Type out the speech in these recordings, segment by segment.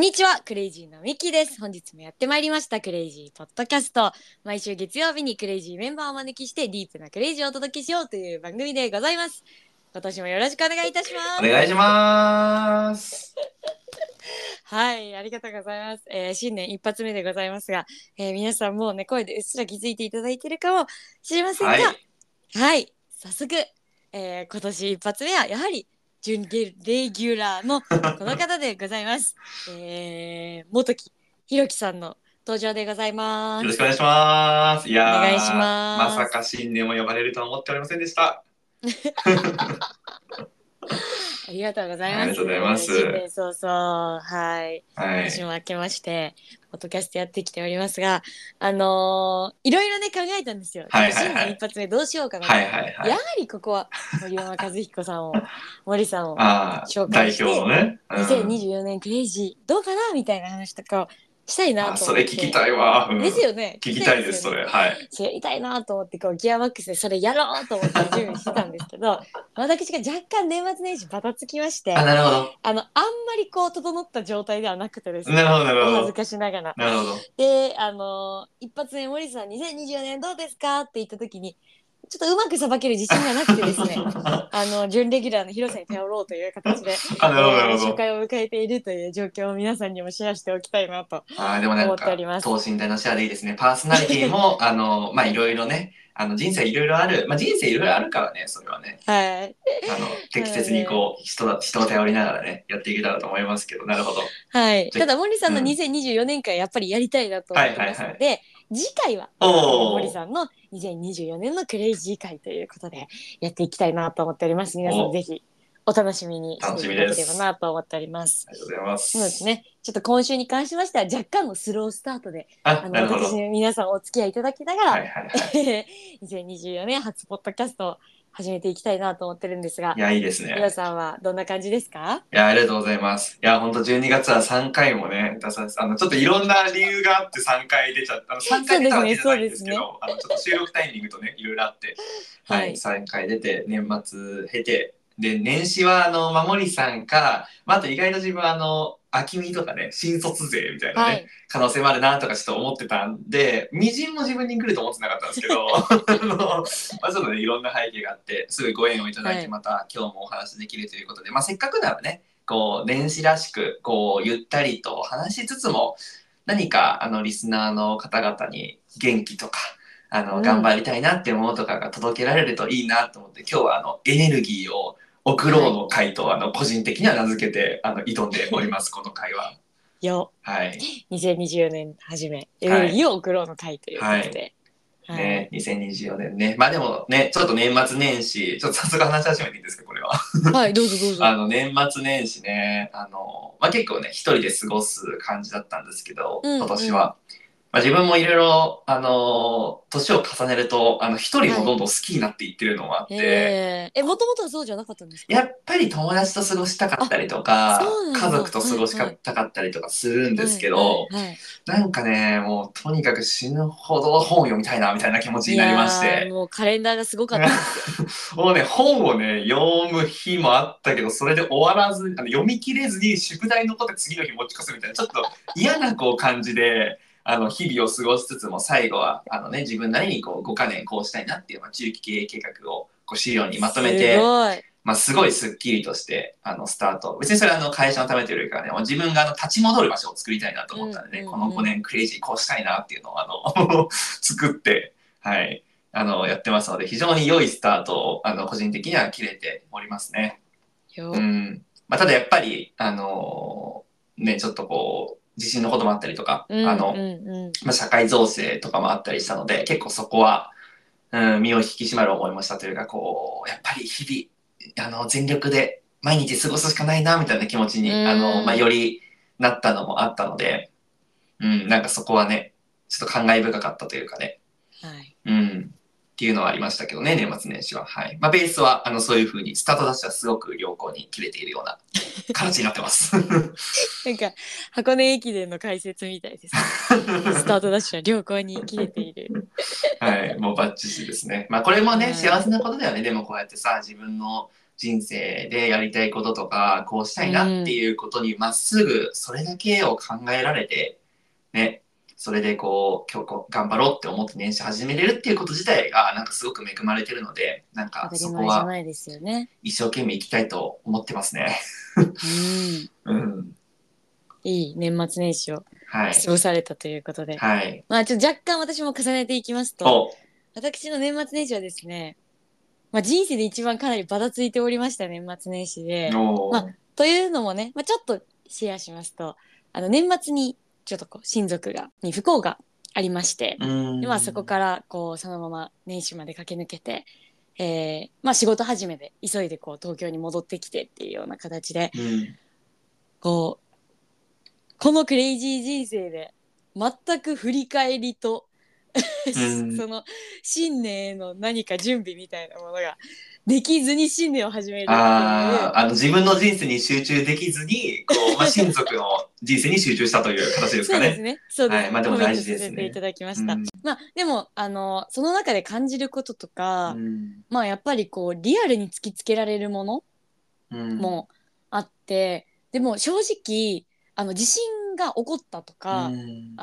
にちは、クレイジーのミキです。本日もやってまいりましたクレイジーポッドキャスト。毎週月曜日にクレイジーメンバーをお招きしてディープなクレイジーをお届けしようという番組でございます。今年もよろしくお願いいたします。お願いします。はい、ありがとうございます。新年一発目でございますが、皆さんもうね、声でうっすら気づいていただいているかもしれませんが、はい、早速、今年一発目はやはり準レギュラーのこの方でございます、元木ひろきさんの登場でございます。よろしくお願いします。いやー、お願いします。まさか新年も呼ばれるとは思っておりませんでした。ありがとうございます。ありがとうございます。新年早々、はい。私も明けましてポッドキャストやってきておりますが、いろいろね考えたんですよ。新年一発目どうしようかな。やはりここは森山和彦さんを森さんを紹介して、代表のね、2024年クレイジーどうかなみたいな話とかをしたいなと思って。それ聞きたいわ。うん、ですよね。聞きたいです、それ。はい。知りたいなと思って、こう、ギアマックスでそれやろうと思って準備してたんですけど、私が若干年末年始バタつきまして、なるほど。あんまりこう、整った状態ではなくてですね。なるほど、なるほど。恥ずかしながら。なるほど。で、一発目、森さん、2024年どうですかって言った時に、ちょっとうまくさばける自信がなくてですね、準レギュラーの広瀬に頼ろうという形で初回を迎えているという状況を皆さんにもシェアしておきたいなと思っております。等身大のシェアでいいですね。パーソナリティもまあいろいろね、人生いろいろある、まあ人生いろいろあるからね、それはね。はい。適切にこう人を頼りながらねやっていけたらと思いますけど、なるほど。はい。ただ森さんの2024年間やっぱりやりたいなと思ってますので。次回は森さんの2024年のクレイジー会ということでやっていきたいなと思っております。皆さんぜひお楽しみにしていただければなと思っております。ありがとうございます。そうですね。ちょっと今週に関しましては若干のスロースタートで、私の皆さんお付き合いいただきながら、2024年初ポッドキャストを始めていきたいなと思ってるんですが、いや、いいですね。皆さんはどんな感じですか？いや、ありがとうございます。いや、本当12月は3回もね、ちょっといろんな理由があって3回出ちゃった。3回出たわけじゃないんですけど、ちょっと収録タイミングとね、いろいろあって、はい、3回出て、年末経て、で、年始は守さんか、あと意外と自分秋見とかね、新卒勢みたいなね、はい、可能性もあるなとかちょっと思ってたんで、みじんも自分に来ると思ってなかったんですけど、ちょっとね、いろんな背景があって、すごいご縁をいただいて、また今日もお話できるということで、せっかくならね、こう、年始らしく、こう、ゆったりと話しつつも、何か、リスナーの方々に元気とか、頑張りたいなって思うとかが届けられるといいなと思って、今日はエネルギーを、送ろうの回と個人的には名付けて挑んでおりますこの回はよ、はい、2024年初めエネルギーを送ろうの回ということで、はいはい、ね、2024年ね、まあでもね、ちょっと年末年始ちょっと早速話し始めていいですかこれははい、どうぞどうぞ。年末年始ね、まあ、結構ね一人で過ごす感じだったんですけど、今年は、まあ、自分もいろいろ年を重ねると一人もどんどん好きになっていってるのもあって、もともとはそうじゃなかったんですか？やっぱり友達と過ごしたかったりとか家族と過ごしたかったりとかするんですけど、なんかね、もうとにかく死ぬほど本読みたいなみたいな気持ちになりまして、もうカレンダーがすごかったもうね、本をね読む日もあったけど、それで終わらず読み切れずに宿題残って次の日持ち越すみたいな、ちょっと嫌な感じで日々を過ごしつつも、最後はね、自分なりに5カ年こうしたいなっていう、中期経営計画を資料にまとめて、すごいすっきりとしてスタート。別にそれ会社のためというよりかはね、自分が立ち戻る場所を作りたいなと思ったんでね、この5年クレイジーこうしたいなっていうのを作って、はい、やってますので、非常に良いスタートを個人的には切れておりますね。うん、まあ、ただやっぱりね、ちょっと地震のこともあったりとか、社会情勢とかもあったりしたので、結構そこは、身を引き締まる思いもしたというか、やっぱり日々全力で毎日過ごすしかないなみたいな気持ちによりなったのもあったので、なんかそこはねちょっと感慨深かったというかね、っていうのはありましたけどね、年末年始は。はい。まあ、ベースはそういう風にスタートダッシュはすごく良好に切れているような形になってます。なんか箱根駅伝の解説みたいです。スタートダッシュは良好に切れている。はい、もうバッチシですね。まあこれもね、幸せなことだよね。でもこうやってさ、自分の人生でやりたいこととかこうしたいなっていうことにまっすぐそれだけを考えられてね、それでこう今日頑張ろうって思って年始始めれるっていうこと自体がなんかすごく恵まれてるので、なんかそこは一生懸命いきたいと思ってますね。うん、いい年末年始を過ごされたということで、はい、まあちょっと若干私も重ねていきますと、私の年末年始はですね、まあ、人生で一番かなりバタついておりました年末年始で、まあ、というのもね、まあ、ちょっとシェアしますと、年末にちょっとこう親族に不幸がありまして、で、まあ、そこからこうそのまま年始まで駆け抜けて、まあ、仕事始めで急いでこう東京に戻ってきてっていうような形で、うん、このクレイジー人生で全く振り返りとその新年への何か準備みたいなものができずに新年を始めるっていう、自分の人生に集中できずにこう、まあ、親族の人生に集中したという形ですかね。そうですね、そうですね、はい、まあ、でも大事ですね。コメントさせていただきました、うん、まあ、でもその中で感じることとか、うん、まあ、やっぱりこうリアルに突きつけられるものもあって、うん、でも正直地震が起こったとか、うん、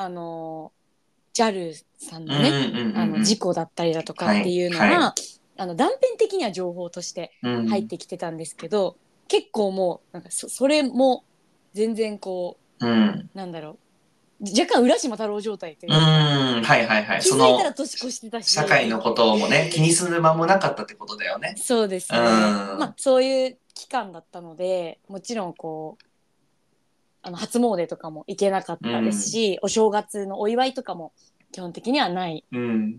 JAL さんのね、うんうんうん、事故だったりだとかっていうのが、はいはい、断片的には情報として入ってきてたんですけど、うん、結構もうなんかそれも全然こう、うん、なんだろう、若干浦島太郎状態というか、うん、はいはいはい、気づいたら年越してたし、社会のこともね気にする間もなかったってことだよね。そうですね、うん、まあ、そういう期間だったので、もちろんこう初詣とかも行けなかったですし、うん、お正月のお祝いとかも基本的にはない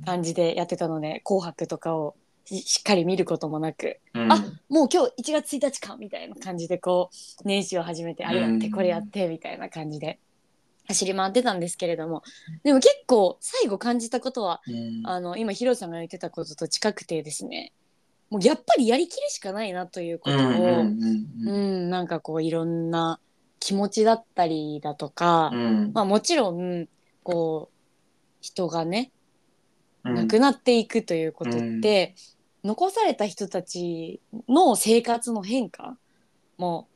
感じでやってたので、うん、紅白とかをしっかり見ることもなく、うん、あ、もう今日1月1日かみたいな感じでこう年始を始めて、あれやってこれやってみたいな感じで走り回ってたんですけれども、でも結構最後感じたことは、うん、今ヒロさんが言ってたことと近くてですね、もうやっぱりやりきるしかないなということを、なんかこういろんな気持ちだったりだとか、うん、まあ、もちろんこう人がね、うん、亡くなっていくということって、うん、残された人たちの生活の変化も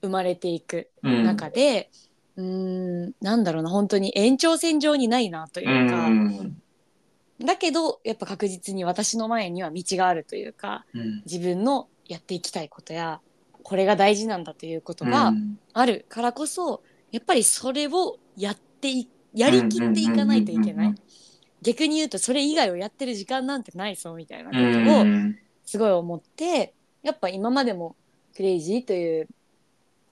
生まれていく中で、うん、なんだろうな、本当に延長線上にないなというか、うん、だけどやっぱ確実に私の前には道があるというか、うん、自分のやっていきたいことやこれが大事なんだということがあるからこそ、やっぱりそれをやりきっていかないといけない。逆に言うとそれ以外をやってる時間なんてないぞみたいなことをすごい思って、やっぱ今までもクレイジーという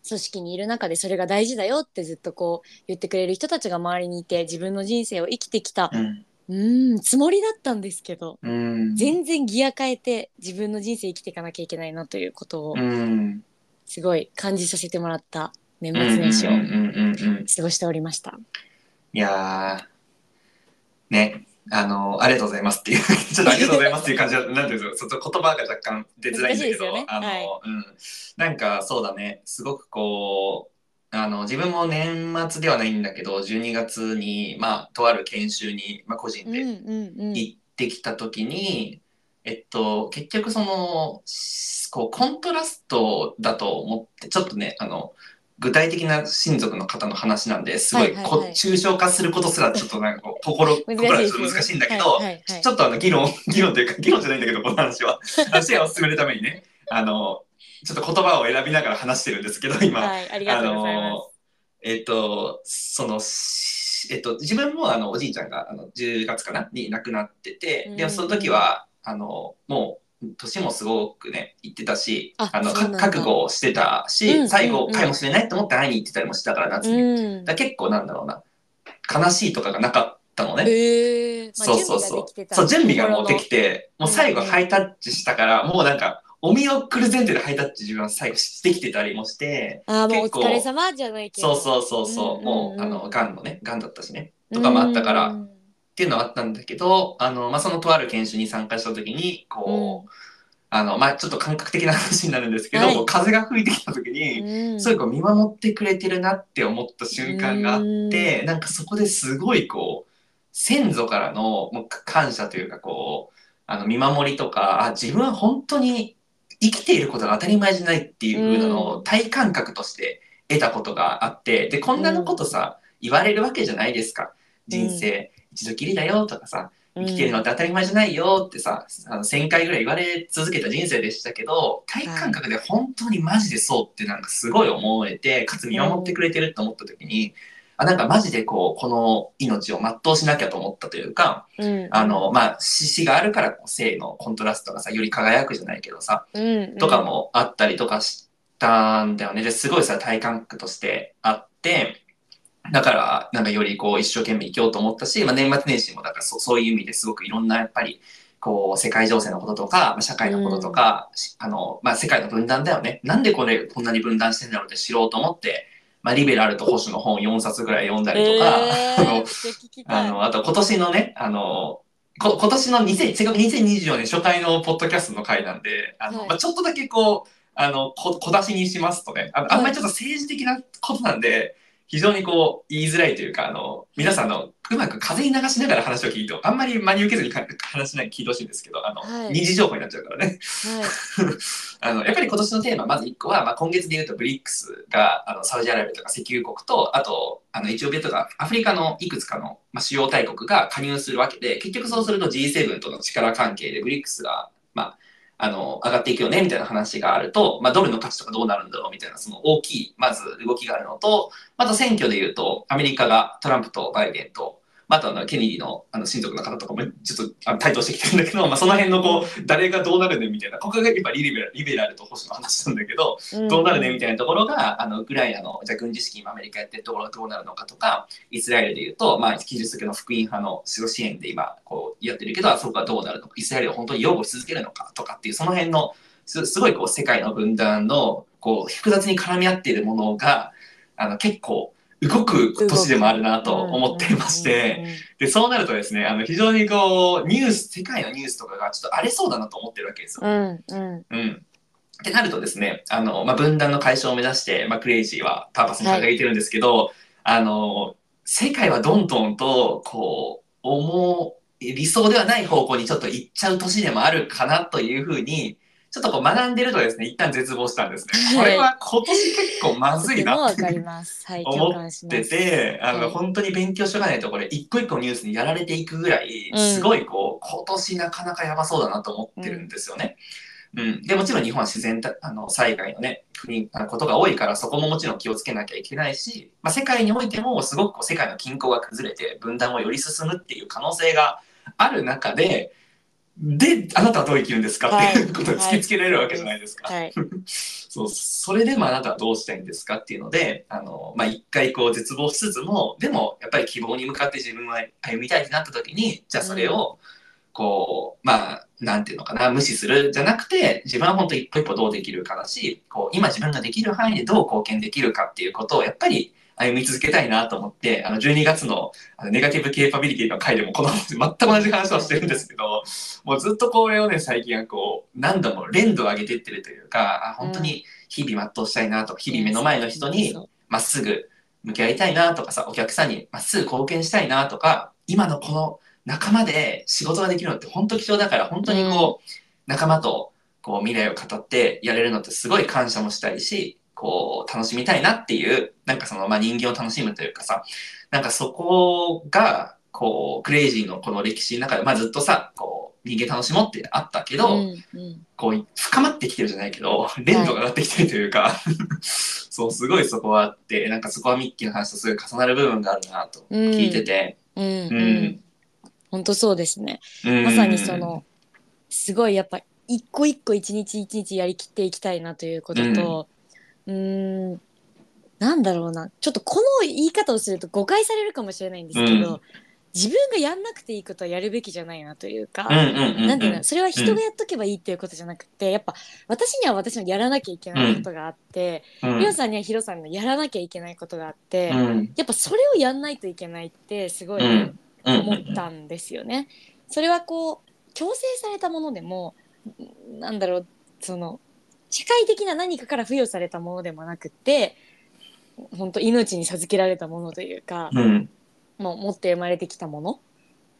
組織にいる中でそれが大事だよってずっとこう言ってくれる人たちが周りにいて、自分の人生を生きてきたつもりだったんですけど、全然ギア変えて自分の人生生きていかなきゃいけないなということをすごい感じさせてもらった年末年始を過ごしておりました。いやーね、ありがとうございますっていうちょっとありがとうございますっていう感じはなんていうんですか、ちょっと言葉が若干出づらいんだけど、ね、はい、なんかそうだね、すごくこう自分も年末ではないんだけど12月に、まあ、とある研修に、まあ、個人で行ってきた時に、うんうんうん、結局そのこうコントラストだと思って、ちょっとね具体的な親族の方の話なんですごい、はいはいはい、抽象化することすらちょっとなんかこう心はちょっと難しいんだけど、はいはいはい、ちょっと議論というか議論じゃないんだけど、この話はシェアを進めるためにねちょっと言葉を選びながら話してるんですけど今、はい、ありがとうございます。自分もおじいちゃんが10月かなに亡くなってて、でもその時はもう年もすごくね行ってたし、覚悟をしてたし、うんうんうん、最後かもしれないと思って会いに行ってたりもしたから、夏に、うん、だから結構なんだろうな、悲しいとかがなかったのね。そうそうそう、準備がもうできて、もう最後ハイタッチしたから、もうなんかお見送る前提でハイタッチ自分は最後してきてたりもして、もうお疲れ様じゃないけど、そう、もう癌だったしねとかもあったから、うん、っていうのはあったんだけど、まあ、そのとある研修に参加した時にこう、うん、まあ、ちょっと感覚的な話になるんですけど、はい、風が吹いてきた時に、うん、そういう見守ってくれてるなって思った瞬間があって、うん、なんかそこですごいこう先祖からのもう感謝というか、こう見守りとか、自分は本当に生きていることが当たり前じゃないっていう風なのを体感覚として得たことがあって、で、こんなのことさ、言われるわけじゃないですか。人生一度きりだよとかさ、生きてるのって当たり前じゃないよってさ、1000回ぐらい言われ続けた人生でしたけど、体感覚で本当にマジでそうってなんかすごい思えて、かつ見守ってくれてると思った時に、あ、なんかマジでこうこの命を全うしなきゃと思ったというか、まあ、死があるから生のコントラストがさより輝くじゃないけどさ、とかもあったりとかしたんだよね。ですごいさ体感覚としてあって、だからなんかよりこう一生懸命生きようと思ったし、まあ、年末年始もだからそういう意味ですごくいろんなやっぱりこう世界情勢のこととか、まあ、社会のこととか、まあ、世界の分断だよね。なんでこんなに分断してんだろうって知ろうと思って。まあ、リベラルと保守の本4冊ぐらい読んだりとか、あと今年のね、今年の2024年初回のポッドキャストの回なんで、はい、まあ、ちょっとだけこう小出しにしますとね、あんまりちょっと政治的なことなんで非常にこう言いづらいというか、皆さんうまく風に流しながら話を聞いて、あんまり真に受けずに話しない聞いてほしいんですけど、はい、二次情報になっちゃうからね、はい。やっぱり今年のテーマまず1個は、まあ、今月でいうとブリックスがサウジアラビアとか石油国と、あとエチオピアとかアフリカのいくつかの、まあ、主要大国が加入するわけで、結局そうすると G7 との力関係でブリックスが、まあ、上がっていくよねみたいな話があると、まあ、ドルの価値とかどうなるんだろうみたいな、その大きいまず動きがあるのと、また選挙でいうとアメリカがトランプとバイデンと、またケネディの親族の方とかもちょっと台頭してきてるんだけど、まあ、その辺のこう誰がどうなるねみたいな、ここがやっぱりリベラルと保守の話なんだけど、どうなるねみたいなところが、ウクライナのじゃ軍事資金もアメリカやってるところがどうなるのかとか、イスラエルでいうと、まあ、キリスト教の福音派の支援で今こうやってるけど、あそこがどうなるのか、イスラエルを本当に擁護し続けるのかとかっていう、その辺のすごいこう世界の分断のこう複雑に絡み合っているものが結構動く年でもあるなと思ってまして、でそうなるとですね、非常にこうニュース、世界のニュースとかがちょっと荒れそうだなと思ってるわけですよ。ってなるとですね、まあ、分断の解消を目指して、まあ、クレイジーはパーパスに掲げてるんですけど、はい、世界はどんどんとこう理想ではない方向にちょっと行っちゃう年でもあるかなというふうにちょっとこう学んでるとですね、一旦絶望したんですね。これは今年結構まずいなって思ってて、本当に勉強しとかないとこれ一個一個ニュースにやられていくぐらい、すごいこう今年なかなかやばそうだなと思ってるんですよね。でもちろん日本は自然災害のねことが多いから、そこももちろん気をつけなきゃいけないし、まあ、世界においてもすごくこう世界の均衡が崩れて分断をより進むっていう可能性がある中で。で、あなたはどう生きるんですか、はい、っていうことを突きつけられるわけじゃないですか。はい、それでもあなたはどうしたいんですかっていうので、まあ、一回こう絶望しつつも、でもやっぱり希望に向かって自分は歩みたいってなった時に、じゃあそれをこう、まあなんていうのかな、無視するじゃなくて、自分は本当一歩一歩どうできるかだし、こう今自分ができる範囲でどう貢献できるかっていうことをやっぱり歩み続けたいなと思って、12月のネガティブケーパビリティの回でもこの全く同じ話をしてるんですけど、もうずっとこれをね最近はこう何度も連度を上げてってるというか、本当に日々全うしたいなとか、日々目の前の人にまっすぐ向き合いたいなとかさ、お客さんにまっすぐ貢献したいなとか、今のこの仲間で仕事ができるのって本当貴重だから、本当にこう仲間とこう未来を語ってやれるのってすごい感謝もしたいし。こう楽しみたいなっていう、なんかその、まあ、人間を楽しむというかさ、なんかそこがこうクレイジーのこの歴史の中で、まあ、ずっとさこう人間楽しもうってあったけど、こう深まってきてるじゃないけど連度が上がってきてるというか、そうすごいそこはあって、なんかそこはミッキーの話とすごい重なる部分があるなと聞いてて、本当そうですね。まさにそのすごいやっぱ一個一個一日一日やりきっていきたいなということと、なんだろうな、ちょっとこの言い方をすると誤解されるかもしれないんですけど、自分がやんなくていいことはやるべきじゃないなというか、なんていうの、それは人がやっとけばいいっていうことじゃなくて、やっぱ私には私のやらなきゃいけないことがあって、ヒロさんにはヒロさんのやらなきゃいけないことがあって、やっぱそれをやんないといけないってすごい思ったんですよね。それはこう強制されたものでも、なんだろう、その社会的な何かから付与されたものでもなくて、本当命に授けられたものというか、もう持って生まれてきたもの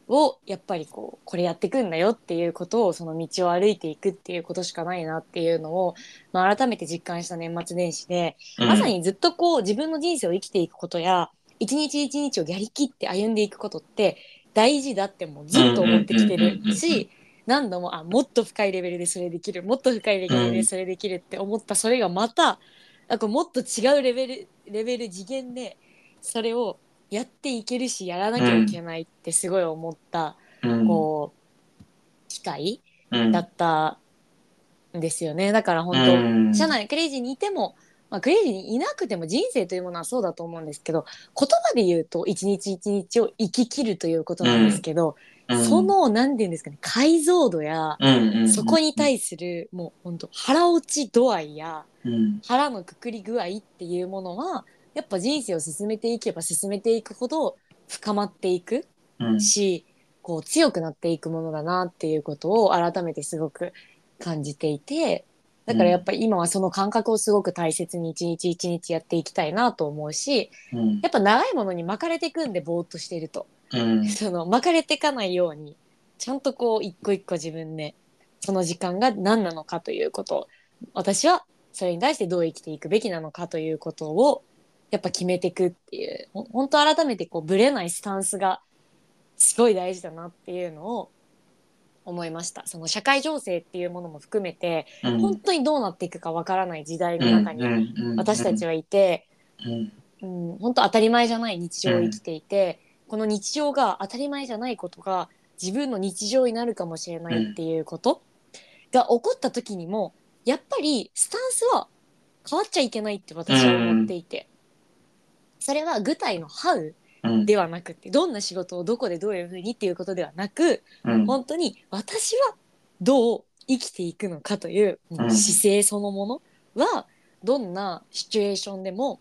をやっぱりこうこれやっていくんだよっていうことを、その道を歩いていくっていうことしかないなっていうのを、まあ、改めて実感した年末年始で、まさにずっとこう自分の人生を生きていくことや、一日一日をやりきって歩んでいくことって大事だってもうずっと思ってきてるし、何度ももっと深いレベルでそれできる、もっと深いレベルでそれできるって思った、それがまたなんかもっと違うレベル次元でそれをやっていけるし、やらなきゃいけないってすごい思った、こう機会だったんですよね。だから本当、社内クレイジーにいても、まあ、クレイジーにいなくても人生というものはそうだと思うんですけど、言葉で言うと一日一日を生き切るということなんですけど、その何て言うんですかね、解像度や、そこに対するもう本当腹落ち度合いや、腹のくくり具合っていうものはやっぱ人生を進めていけば進めていくほど深まっていくし、こう強くなっていくものだなっていうことを改めてすごく感じていて、だからやっぱり今はその感覚をすごく大切に一日一日やっていきたいなと思うし、やっぱ長いものに巻かれていくんで、ぼーっとしていると、その巻かれていかないようにちゃんとこう一個一個自分でその時間が何なのかということ、私はそれに対してどう生きていくべきなのかということをやっぱ決めていくっていう、本当改めてこうブレないスタンスがすごい大事だなっていうのを思いました。その社会情勢っていうものも含めて、本当にどうなっていくかわからない時代の中に私たちはいて、本当当たり前じゃない日常を生きていて、この日常が当たり前じゃないことが自分の日常になるかもしれないっていうことが起こった時にも、やっぱりスタンスは変わっちゃいけないって私は思っていて、それは具体のハウではなくて、どんな仕事をどこでどういうふうにっていうことではなく、本当に私はどう生きていくのかという姿勢そのものは、どんなシチュエーションでも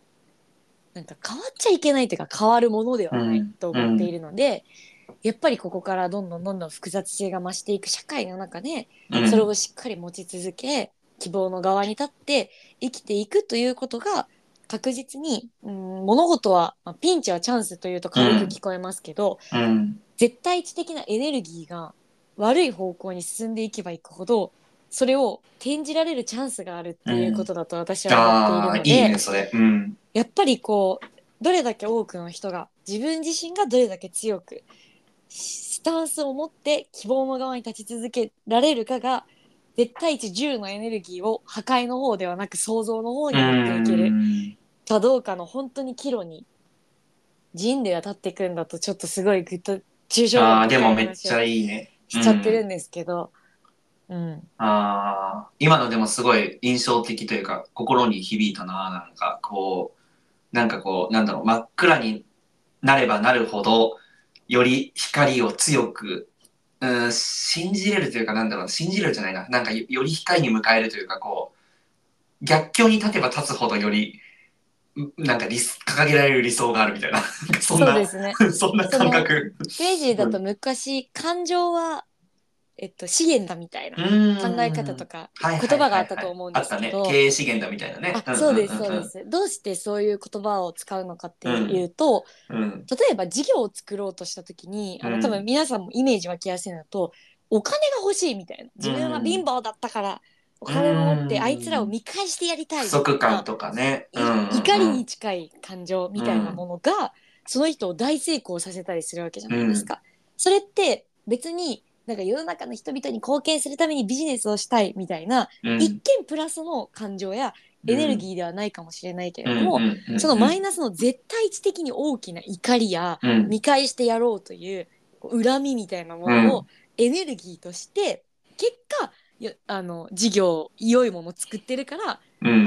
なんか変わっちゃいけないというか、変わるものではないと思っているので、やっぱりここからどんどん複雑性が増していく社会の中で、それをしっかり持ち続け、希望の側に立って生きていくということが、確実に、物事は、まあ、ピンチはチャンスというと軽く聞こえますけど、絶対値的なエネルギーが悪い方向に進んでいけばいくほど、それを転じられるチャンスがあるっていうことだと私は思っているので、いいね、それ。やっぱりこうどれだけ多くの人が、自分自身がどれだけ強くスタンスを持って希望の側に立ち続けられるかが、絶対値10のエネルギーを破壊の方ではなく創造の方に持っていけるかどうかの本当に岐路に人類は立っていくんだと、ちょっとすごいグッと抽象的な話をしちゃってるんですけど、今のでもすごい印象的というか、心に響いたな。なんかこうなんだろう、真っ暗になればなるほどより光を強く信じれるというか、なんだろう、信じれるじゃないな、なんかより光に向かえるというか、こう逆境に立てば立つほどよりなんか掲げられる理想があるみたいなそうですねそんな感覚。クレイジーだと昔、感情は、資源だみたいな考え方とか言葉があったと思うんですけど、経営資源だみたいなね。そうです。どうしてそういう言葉を使うのかっていうと、例えば事業を作ろうとした時に、多分皆さんもイメージ湧きやすいのだと、お金が欲しいみたいな、自分は貧乏だったからお金を持ってあいつらを見返してやりたい、不足感とかね、怒りに近い感情みたいなものが、その人を大成功させたりするわけじゃないですか。それって別になんか世の中の人々に貢献するためにビジネスをしたいみたいな、一見プラスの感情やエネルギーではないかもしれないけれども、そのマイナスの絶対値的に大きな怒りや、見返してやろうという恨みみたいなものをエネルギーとして、結果事業良いもの作ってるから、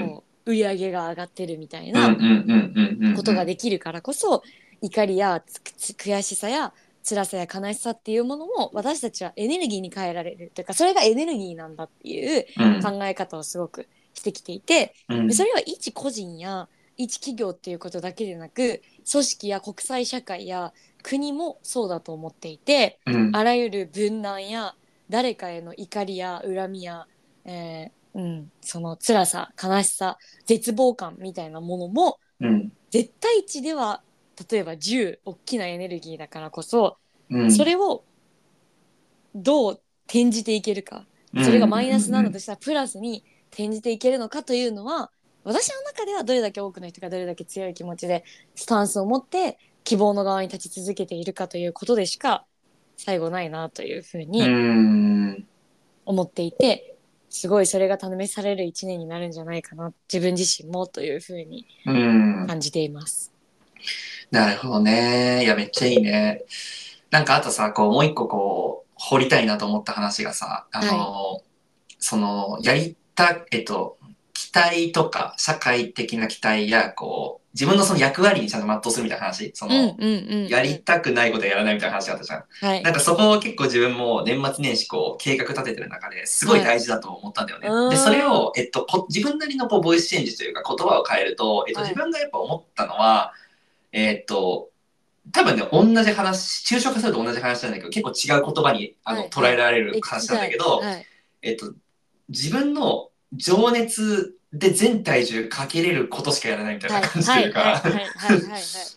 こう売り上げが上がってるみたいなことができるからこそ、怒りや悔しさや辛さや悲しさっていうものも私たちはエネルギーに変えられるというか、それがエネルギーなんだっていう考え方をすごくしてきていて、それは一個人や一企業っていうことだけでなく、組織や国際社会や国もそうだと思っていて、あらゆる分断や誰かへの怒りや恨みや、その辛さ悲しさ絶望感みたいなものも、絶対値では例えば10大きなエネルギーだからこそ、それをどう転じていけるか、それがマイナスなのとしたらプラスに転じていけるのかというのは、私の中ではどれだけ多くの人がどれだけ強い気持ちでスタンスを持って希望の側に立ち続けているかということでしか最後ないなというふうに思っていて、すごいそれが試される一年になるんじゃないかな、自分自身もというふうに感じています。なるほどね。いやめっちゃいいね。なんかあとさ、こうもう一個こう掘りたいなと思った話がさ、はい、そのやりた期待とか社会的な期待やこう自分のその役割にちゃんと全うするみたいな話、そのやりたくないことやらないみたいな話があったじゃん、はい、なんかそこを結構自分も年末年始こう計画立ててる中ですごい大事だと思ったんだよね、はい、でそれを、自分なりのこうボイスチェンジというか言葉を変えると、自分がやっぱ思ったのは、はい、多分ね、同じ話、抽象化すると同じ話なんだけど、結構違う言葉に捉えられる話なんだけど、はい、自分の情熱で全体重かけれることしかやらないみたいな感じというか、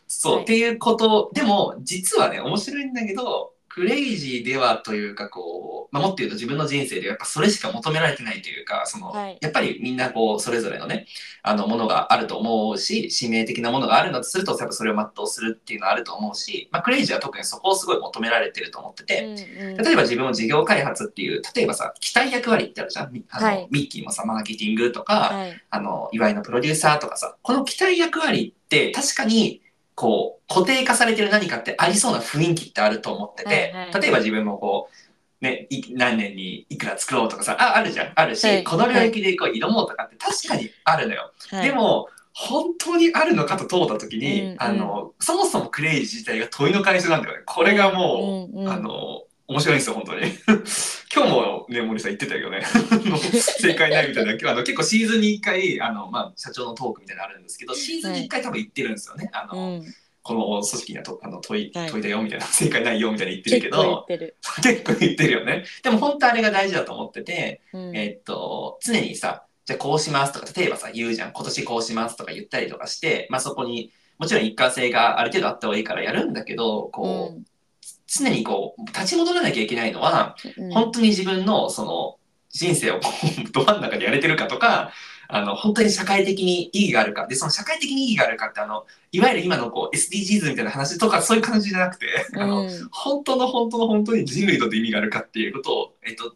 そうっていうことでも実はね面白いんだけど、クレイジーではというかこう、まあ、もっと言うと自分の人生ではやっぱそれしか求められてないというか、その、はい、やっぱりみんなこうそれぞれのねものがあると思うし、使命的なものがあるのとするとやっぱそれを全うするっていうのはあると思うし、まあ、クレイジーは特にそこをすごい求められてると思ってて、うんうん、例えば自分も事業開発っていう、例えばさ期待役割ってあるじゃん、はい、ミッキーもさマーケティングとか、はい、岩井のプロデューサーとかさ、この期待役割って確かにこう固定化されてる何かってありそうな雰囲気ってあると思ってて、はいはい、例えば自分もこう、ね、何年にいくら作ろうとかさ あるじゃん、あるし、はい、この領域でこう挑もうとかって確かにあるのよ、はい、でも本当にあるのかと問うた時に、はい、そもそもクレイジー自体が問いの回収なんだよね。これがもう、うんうん、面白いんですよ本当に今日もね森さん言ってたけどね正解ないみたいな結構シーズンに1回まあ、社長のトークみたいなのあるんですけど、シーズンに1回多分言ってるんですよね、はい、この組織には問いだよみたいな、正解ないよみたいな言ってるけど結構言ってるよね。でも本当あれが大事だと思ってて、うん、常にさじゃあこうしますとか例えばさ言うじゃん、今年こうしますとか言ったりとかして、まあ、そこにもちろん一貫性がある程度あった方がいいからやるんだけど、こう、うん常にこう立ち戻らなきゃいけないのは、うん、本当に自分のその人生をこうど真ん中でやれてるかとか、本当に社会的に意義があるかで、その社会的に意義があるかっていわゆる今のこう SDGs みたいな話とかそういう感じじゃなくて、うん、本当の本当の本当に人類にとって意味があるかっていうことを、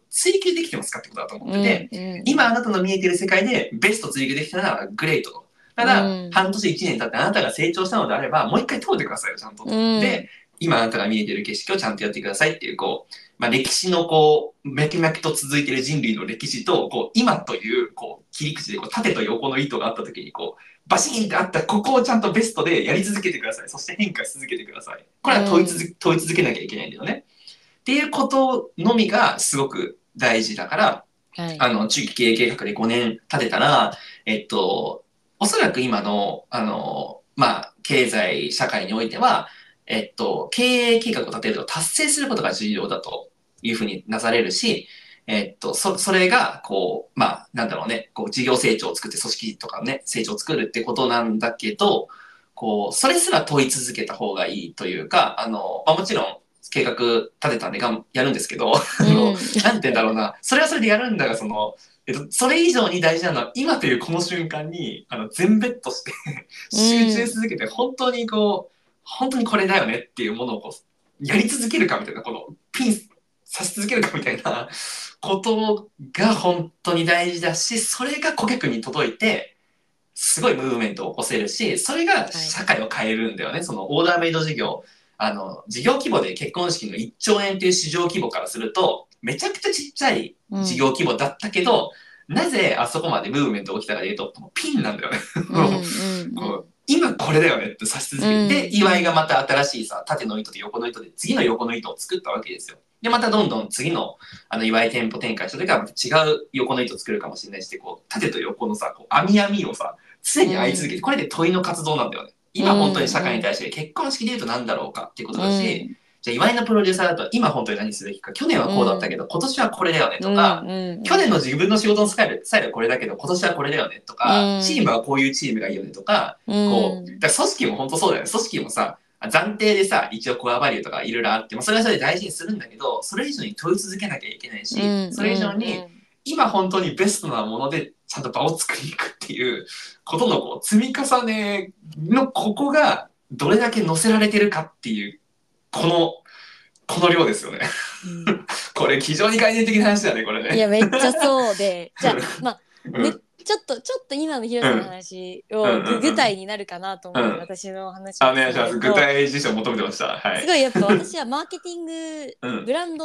追求できてますかってことだと思ってて、うんうん、今あなたの見えてる世界でベスト追求できたならグレート、ただ、うん、半年1年経ってあなたが成長したのであればもう一回問うてくださいよちゃんと、うん、で今あなたが見えてる景色をちゃんとやってくださいっていう、こう、まあ、歴史のこう脈々と続いている人類の歴史とこう今という、こう切り口でこう縦と横の糸があった時にこうバシーンってあったここをちゃんとベストでやり続けてください、そして変化し続けてください、これは問い続けなきゃいけないんだよねっていうことのみがすごく大事だから、はい、中期経営計画で5年立てたらおそらく今のまあ経済社会においては経営計画を立てると達成することが重要だというふうになされるし、それが、こう、まあ、なんだろうね、こう、事業成長を作って組織とかね、成長を作るってことなんだけど、こう、それすら問い続けた方がいいというか、まあ、もちろん、計画立てたんでやるんですけど、なんて言うんだろうな、それはそれでやるんだが、それ以上に大事なのは今というこの瞬間に、全ベットして集中続けて、本当にこう、本当にこれだよねっていうものをこうやり続けるかみたいな、このピンさし続けるかみたいなことが本当に大事だし、それが顧客に届いてすごいムーブメントを起こせるし、それが社会を変えるんだよね、はい、そのオーダーメイド事業、事業規模で結婚式の1兆円という市場規模からするとめちゃくちゃちっちゃい事業規模だったけど、うん、なぜあそこまでムーブメント起きたかでいうとピンなんだよね今これだよねって指し続けて、うん、で岩井がまた新しいさ縦の糸と横の糸で次の横の糸を作ったわけですよ。でまたどんどん次の岩井店舗展開した時はまた違う横の糸を作るかもしれないし、こう縦と横のさこう網をさ常に合い続けて、うん、これで問いの活動なんだよね。今本当に社会に対して結婚式で言うと何だろうかっていうことだし、うん、じゃあ岩井のプロデューサーだと今本当に何すべきか、去年はこうだったけど、うん、今年はこれだよねとか、うんうん、去年の自分の仕事のスタイルはこれだけど今年はこれだよねとか、うん、チームはこういうチームがいいよねとか、うん、こうだから組織も本当そうだよね。組織もさ暫定でさ一応コアバリューとかいろいろあって、まあ、それはそれで大事にするんだけど、それ以上に問い続けなきゃいけないし、それ以上に今本当にベストなものでちゃんと場を作りに行くっていうことのこう積み重ねのここがどれだけ乗せられてるかっていうこの量ですよね。これ非常に概念的な話だねこれね。いやめっちゃそうでじゃあまあ、ちょっと今のヒロさんの話を具体になるかなと思う、私の話を。お願いします。具体辞書を求めてました。はい、すごいやっぱ私はマーケティング、ブラン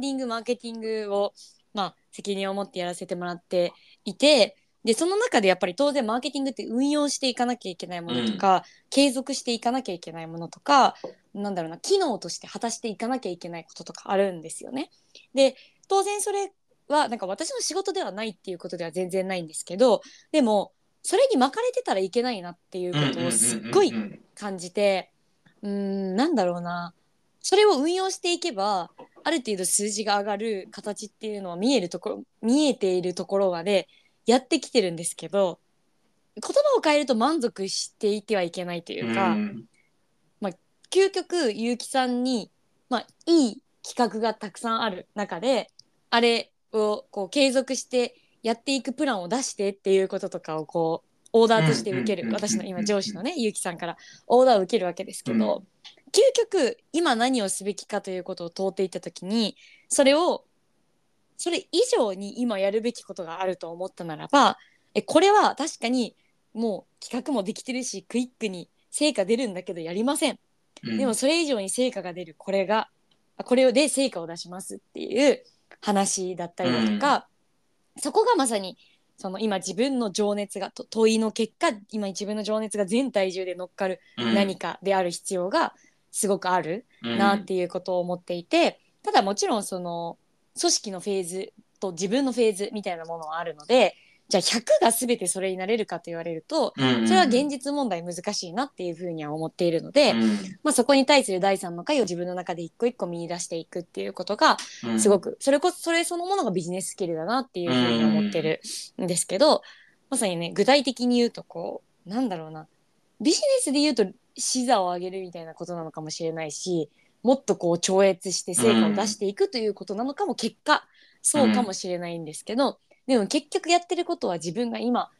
ディングマーケティングを、まあ、責任を持ってやらせてもらっていて、でその中でやっぱり当然マーケティングって運用していかなきゃいけないものとか、継続していかなきゃいけないものとか、なんだろうな、機能として果たしていかなきゃいけないこととかあるんですよね。で当然それはなんか私の仕事ではないっていうことでは全然ないんですけど、でもそれに巻かれてたらいけないなっていうことをすっごい感じて、なんだろうな、それを運用していけばある程度数字が上がる形っていうのは見えているところまでやってきてるんですけど、言葉を変えると満足していてはいけないというか、まあ、究極結城さんに、まあ、いい企画がたくさんある中であれをこう継続してやっていくプランを出してっていうこととかをこうオーダーとして受ける、私の今上司のね結城さんからオーダーを受けるわけですけど、究極今何をすべきかということを問うていった時に、それ以上に今やるべきことがあると思ったならば、これは確かにもう企画もできてるしクイックに成果出るんだけどやりません、でもそれ以上に成果が出る、これで成果を出しますっていう話だったりだとか、そこがまさにその今自分の情熱が問いの結果、今自分の情熱が全体重で乗っかる何かである必要がすごくあるなっていうことを思っていて、ただもちろんその組織のフェーズと自分のフェーズみたいなものはあるので、じゃあ100が全てそれになれるかと言われると、それは現実問題難しいなっていうふうには思っているので、まあ、そこに対する第三の解を自分の中で一個一個見出していくっていうことがすごく、それそのものがビジネススキルだなっていうふうに思ってるんですけど、まさにね、具体的に言うとこう、なんだろうな、ビジネスで言うと視座を上げるみたいなことなのかもしれないし、もっとこう超越して成果を出していくということなのかも、結果そうかもしれないんですけど、でも結局やってることは自分が今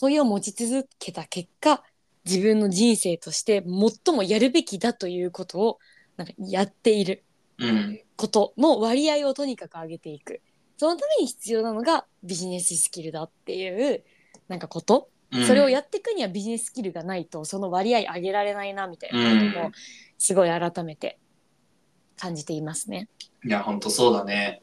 問いを持ち続けた結果、自分の人生として最もやるべきだということをなんかやっていることの割合をとにかく上げていく、そのために必要なのがビジネススキルだっていうなんかこと、それをやっていくにはビジネススキルがないとその割合上げられないなみたいなこともすごい改めて感じていますね。いや本当そうだね。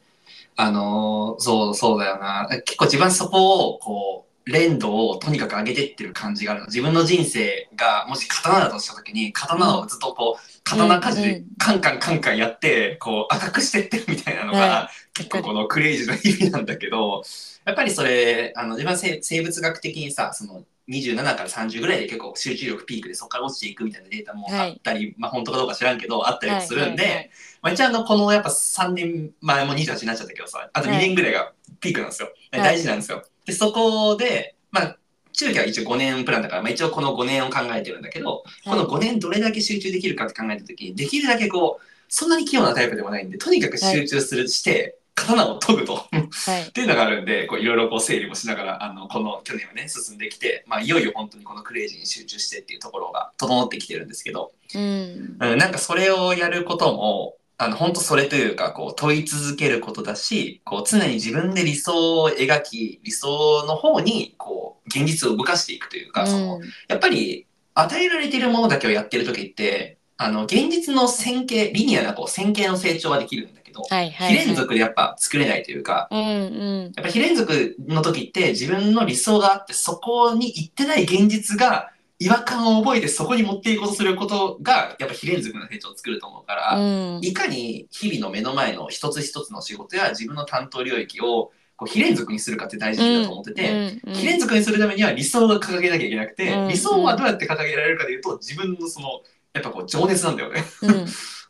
そうだよな。結構自分そこをこう連動をとにかく上げてってる感じがあるの。自分の人生がもし刀だとした時に、刀をずっとこう刀鍛冶でカンカンやってこう赤くしてってるみたいなのが結構このクレイジーな意味なんだけど、やっぱりそれ自分は生物学的にさ、その27から30ぐらいで結構集中力ピークでそこから落ちていくみたいなデータもあったり、まあ本当かどうか知らんけどあったりもするんで、まあ一応このやっぱ3年前も28になっちゃったけどさ、あと2年ぐらいがピークなんですよ、大事なんですよ。でそこでまあ中期は一応5年プランだから、まあ一応この5年を考えてるんだけど、この5年どれだけ集中できるかって考えた時に、できるだけこうそんなに器用なタイプでもないんで、とにかく集中するして刀を研ぐとっていうのがあるんで、いろいろ整理もしながらこの去年はね進んできて、まあ、いよいよ本当にこのクレイジーに集中してっていうところが整ってきてるんですけど、なんかそれをやることも本当それというかこう問い続けることだし、こう常に自分で理想を描き、理想の方にこう現実を動かしていくというか、そのやっぱり与えられているものだけをやってる時って現実の線形リニアなこう線形の成長はできるんだけど、非連続でやっぱ作れないというか、やっぱ非連続の時って自分の理想があってそこに行ってない現実が違和感を覚えてそこに持っていこうとすることがやっぱ非連続の成長を作ると思うから、いかに日々の目の前の一つ一つの仕事や自分の担当領域をこう非連続にするかって大事だと思ってて、非連続にするためには理想を掲げなきゃいけなくて、理想はどうやって掲げられるかというと自分のそのやっぱこう情熱なんだよね。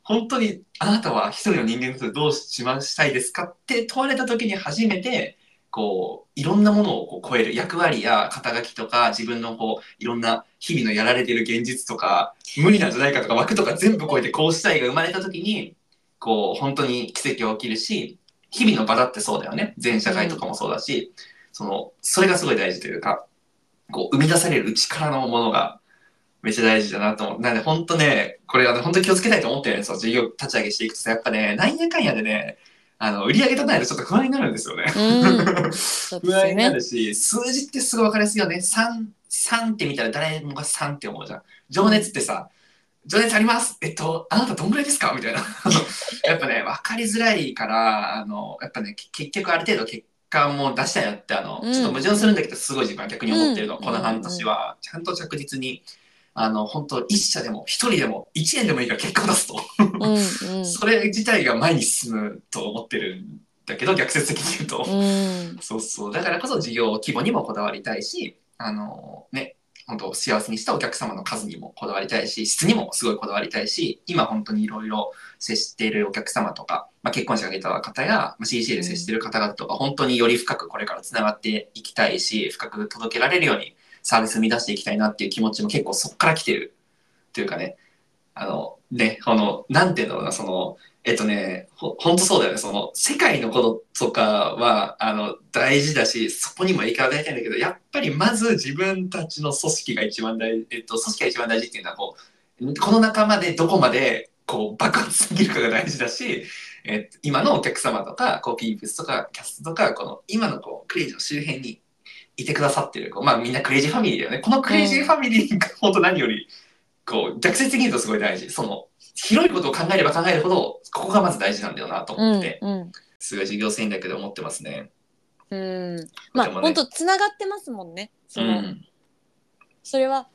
本当にあなたは一人の人間としてどうしましたいですかって問われた時に初めてこういろんなものをこう超える役割や肩書きとか自分のこういろんな日々のやられてる現実とか無理なんじゃないかとか枠とか全部超えてこうしたいが生まれた時にこう本当に奇跡が起きるし、日々の場だってそうだよね。全社会とかもそうだし、それがすごい大事というか、こう生み出される力のものがめっちゃ大事だなと思う。なんで本当ね、これ本当に気をつけたいと思ってるんですよ。事業立ち上げしていくとさ、やっぱね、なんやかんやでね、売り上げとなるとちょっと不安になるんですよね。不安になるし、数字ってすごい分かりやすいよね。3って見たら誰もが3って思うじゃん。情熱ってさ、情熱あります。あなたどんぐらいですかみたいな。やっぱね、分かりづらいから、やっぱね、結局ある程度結果も出したいなって、ちょっと矛盾するんだけど、すごい自分は逆に思ってるの。この半年は、ちゃんと着実に、本当1社でも1人でも1円でもいいから結果を出すとそれ自体が前に進むと思ってるんだけど、逆説的に言うと、そうそう、だからこそ事業規模にもこだわりたいし、ね、本当幸せにしたお客様の数にもこだわりたいし、質にもすごいこだわりたいし、今本当にいろいろ接しているお客様とか、結婚式挙げた方や CC で接している方々とか、本当により深くこれからつながっていきたいし、深く届けられるようにサービス生み出していきたいなっていう気持ちも結構そっから来てるというかね、なんていうんだろうな、本当そうだよね。世界のこととかは大事だし、そこにも影響を与えたいんだけど、やっぱりまず自分たちの組織が一番大事、組織が一番大事っていうのはこの仲間でどこまで爆発できるかが大事だし、今のお客様とかピープスとかキャストとか今のクレイジーの周辺にいてくださってる、みんなクレイジーファミリーだよね。このクレイジーファミリーが本当何より逆説的に言うとすごい大事。広いことを考えれば考えるほどここがまず大事なんだよなと思って、すごい事業戦略で思ってますね。本当つながってますもんね。それは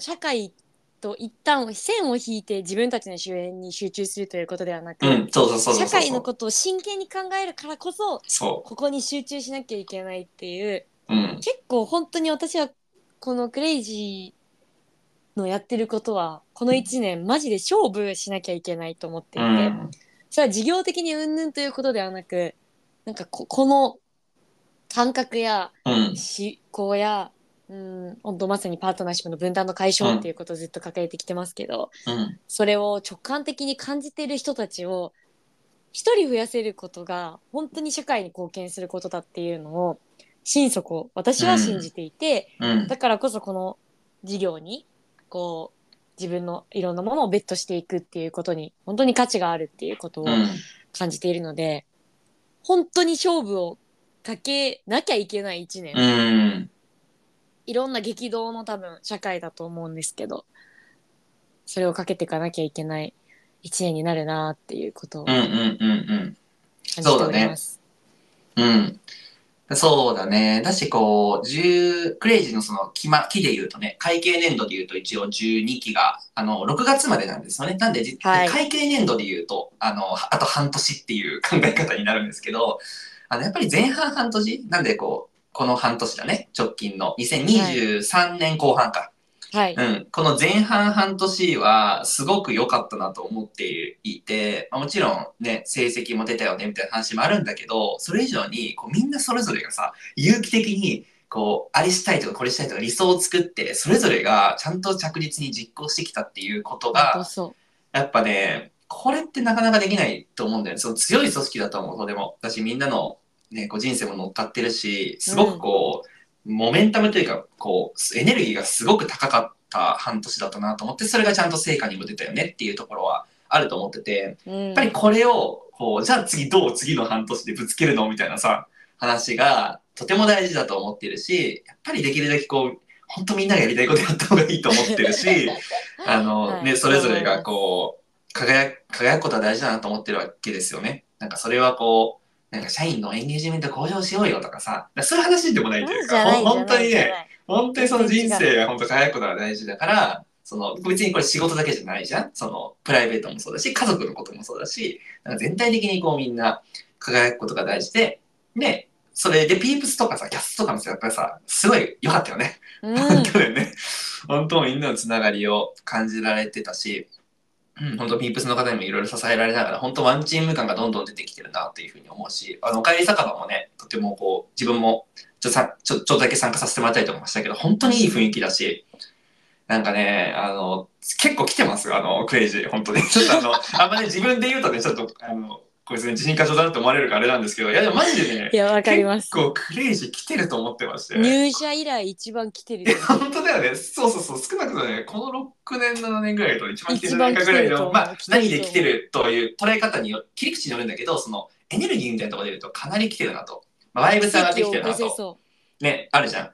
社会と一旦線を引いて自分たちの周辺に集中するということではなく、社会のことを真剣に考えるからこそ、ここに集中しなきゃいけないっていう。結構本当に私はこのクレイジーのやってることはこの1年マジで勝負しなきゃいけないと思っていて、それは事業的に云々ということではなく、なんかこの感覚や思考や、本当まさにパートナーシップの分断の解消っていうことをずっと掲げてきてますけど、それを直感的に感じている人たちを一人増やせることが本当に社会に貢献することだっていうのを心底私は信じていて、だからこそこの事業に自分のいろんなものをベットしていくっていうことに本当に価値があるっていうことを感じているので、本当に勝負をかけなきゃいけない一年、いろんな激動の多分社会だと思うんですけど、それをかけていかなきゃいけない一年になるなっていうことを感じております。そうだね。だし、クレイジーの期で言うとね、会計年度で言うと一応12期が、6月までなんですよね。なんで、会計年度で言うと、あと半年っていう考え方になるんですけど、やっぱり前半半年、なんでこの半年だね、直近の2023年後半か。この前半半年はすごく良かったなと思っていて、もちろんね、成績も出たよねみたいな話もあるんだけど、それ以上にみんなそれぞれがさ、有機的にあれしたいとかこれしたいとか理想を作って、それぞれがちゃんと着実に実行してきたっていうことが、やっぱね、これってなかなかできないと思うんだよね。強い組織だと思う。でも私みんなの、ね、人生も乗っかってるし、すごくモメンタムというかエネルギーがすごく高かった半年だったなと思って、それがちゃんと成果にも出たよねっていうところはあると思ってて、やっぱりこれをじゃあ次どう次の半年でぶつけるのみたいなさ、話がとても大事だと思ってるし、やっぱりできるだけ本当みんながやりたいことやった方がいいと思ってるしね、それぞれが輝くことは大事だなと思ってるわけですよね。なんかそれはなんか社員のエンゲージメント向上しようよとかさ、そういう話でもないというか、本当にね、本当に人生が本当輝くことが大事だから、別にこれ仕事だけじゃないじゃん。プライベートもそうだし、家族のこともそうだし、なんか全体的にみんな輝くことが大事で、ね、それでピープスとかさ、キャストとかもやっぱりさ、すごい良かったよね。本当だよね。本当みんなのつながりを感じられてたし、本当ピープスの方にもいろいろ支えられながら、本当ワンチーム感がどんどん出てきてるなというふうに思うし、おかえり酒場もね、とてもこう、自分もちょっとだけ参加させてもらったりとかもしたけど、本当にいい雰囲気だし、なんかね、結構来てますよ、クレイジー、本当に。ちょっとあんまね、自分で言うとね、ちょっと、これですね、自信過剰だなって思われるからあれなんですけど、いやでもマジでね、いやわかります、結構クレイジー来てると思ってまして、入社以来一番来てる、ね、本当だよね。そうそうそう、少なくともね、この6年7年ぐらいと一番来てるかぐらいの、まあ何で来てるという捉え方によ、切り口によるんだけど、そのエネルギーみたいなところで言うとかなり来てるなと、まあ、バイブス上がってきてるなとね、あるじゃん。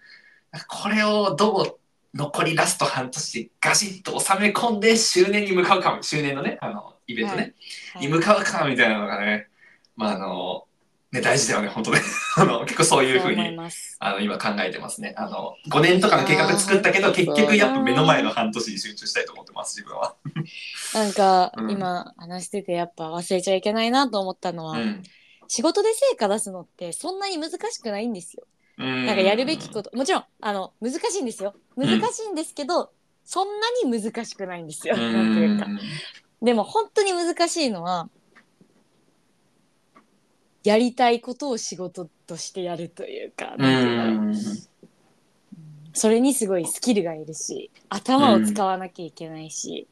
これをどう残りラスト半年でガシッと収め込んで周年に向かうかも、周年のね、イベントね、はいはい、に向かうかみたいなのがね、まあね、大事だよね、本当ね。結構そういうふうに今考えてますね。5年とかの計画作ったけど、結局やっぱ目の前の半年に集中したいと思ってます、自分は。なんか、今話しててやっぱ忘れちゃいけないなと思ったのは、仕事で成果出すのってそんなに難しくないんですよ。なんかやるべきこと、もちろん難しいんですよ。難しいんですけど、そんなに難しくないんですよ。なんていうか。でも本当に難しいのは、やりたいことを仕事としてやるというか、それにすごいスキルがいるし、頭を使わなきゃいけないし、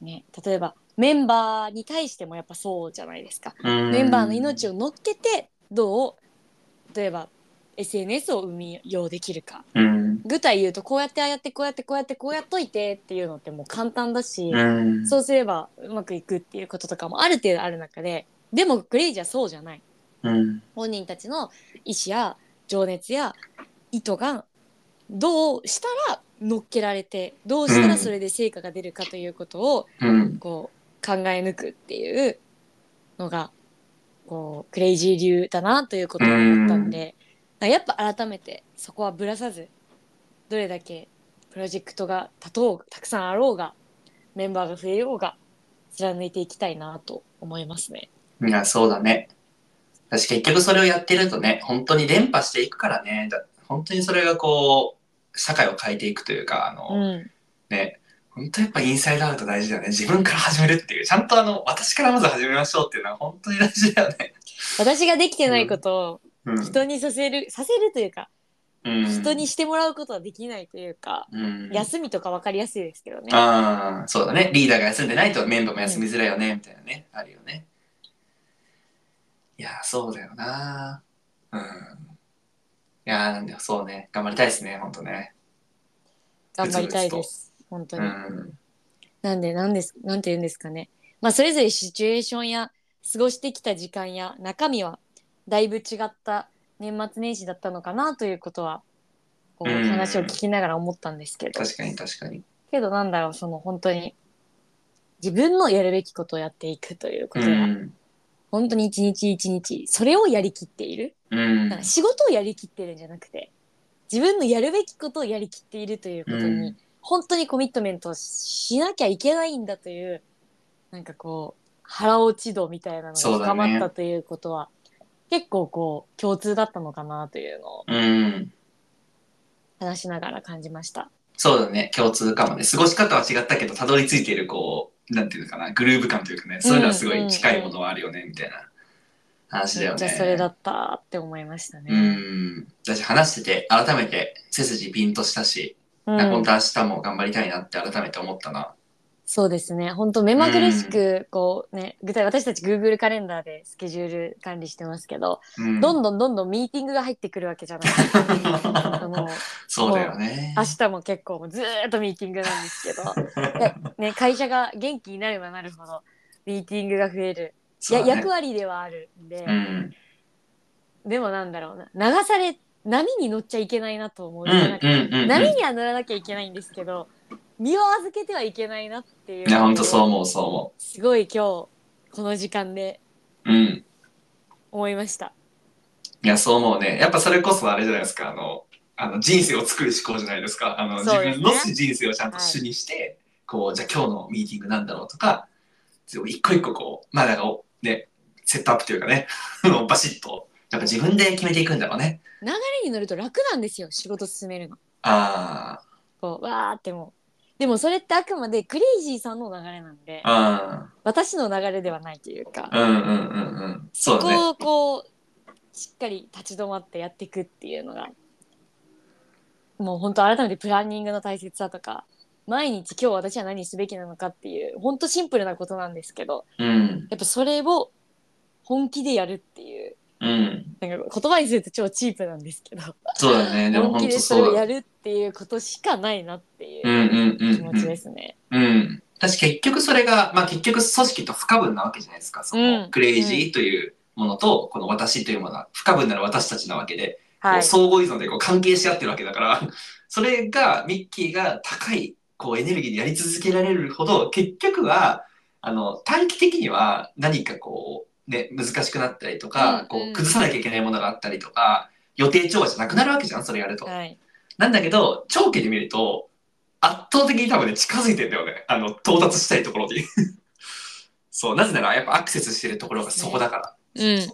ね、例えばメンバーに対してもやっぱそうじゃないですか。メンバーの命を乗っけて、どう、例えばSNS を運用できるか、具体言うとこうやってああやってこうやってこうやってこうやっといてっていうのってもう簡単だし、そうすればうまくいくっていうこととかもある程度ある中で、でもクレイジーはそうじゃない、本人たちの意思や情熱や意図がどうしたら乗っけられて、どうしたらそれで成果が出るかということをこう考え抜くっていうのがこうクレイジー流だなということを思ったんで、やっぱ改めてそこはぶらさず、どれだけプロジェクトがたくさんあろうが、メンバーが増えようが貫いていきたいなと思いますね。いや、そうだね。私結局それをやってるとね、本当に連覇していくからね。本当にそれがこう社会を変えていくというか、ね、本当やっぱインサイドアウト大事だよね。自分から始めるっていう、ちゃんと私からまず始めましょうっていうのは本当に大事だよね。私ができてないことを、人にさせるというか、人にしてもらうことはできないというか、休みとか分かりやすいですけどね。ああ、そうだね。リーダーが休んでないとメンバーも休みづらいよねみたいなね、あるよね。いや、そうだよな。いや、なんだよ、そうね、頑張りたいですね、本当ね。頑張りたいです、本当に。なんて言うんですかね。まあそれぞれシチュエーションや過ごしてきた時間や中身は、だいぶ違った年末年始だったのかなということはこう話を聞きながら思ったんですけど、確かに確かに。けどなんだろう、その本当に自分のやるべきことをやっていくということが、本当に一日一日それをやりきっている、だから仕事をやりきってるんじゃなくて、自分のやるべきことをやりきっているということに、本当にコミットメントをしなきゃいけないんだという、なんかこう腹落ち度みたいなのが深まったということは、結構こう共通だったのかなというのを話しながら感じました。そうだね、共通かもね。過ごし方は違ったけど、たどり着いているこう、なんていうのかな、グルーヴ感というかね、そういうのはすごい近いものはあるよねみたいな話だよね。めっちゃそれだったって思いましたね。私話してて改めて背筋ピンとしたし、本当明日も頑張りたいなって改めて思ったな。そうですね、本当目まぐるしくこう、ね、私たち Google カレンダーでスケジュール管理してますけど、どんどんミーティングが入ってくるわけじゃないですか。そうだよね。明日も結構ずっとミーティングなんですけどね、会社が元気になればなるほどミーティングが増える、ね、役割ではあるんで、でもなんだろうな、波に乗っちゃいけないなと思う。波には乗らなきゃいけないんですけど、身を預けてはいけないなっていう。いや、本当そう思う、そう思う。すごい今日この時間で思いました。いや、そう思うね。やっぱそれこそあれじゃないですか。人生を作る思考じゃないですか。自分の人生をちゃんと主にして、こうじゃあ今日のミーティングなんだろうとか、一個一個こうね、セットアップというかね、バシッとやっぱ自分で決めていくんだろうね。流れに乗ると楽なんですよ、仕事進めるの。こうわーってもう。でもそれってあくまでクレイジーさんの流れなんで、あ、私の流れではないというか、うんうんうんうん、そこをこう、ね、しっかり立ち止まってやっていくっていうのが、もう本当改めてプランニングの大切さとか、毎日今日私は何すべきなのかっていう本当シンプルなことなんですけど、うん、やっぱそれを本気でやるっていう、うん、なんか言葉にすると超チープなんですけど、そうだね、でも本気でそれをやるっていうことしかないなっていう気持ちですね。私結局それが、まあ、結局組織と不可分なわけじゃないですか、その、うん、クレイジーというものと、うん、この私というものは不可分なら私たちなわけで、はい、相互依存でこう関係し合ってるわけだからそれがミッキーが高いこうエネルギーでやり続けられるほど、結局は短期的には何かこう、ね、難しくなったりとか、うんうん、こう崩さなきゃいけないものがあったりとか、予定調和じゃなくなるわけじゃん、それやると、はい、なんだけど長期で見ると圧倒的に多分ね近づいてんだよね、到達したいところにそう、なぜならやっぱアクセスしてるところがそこだから、ね、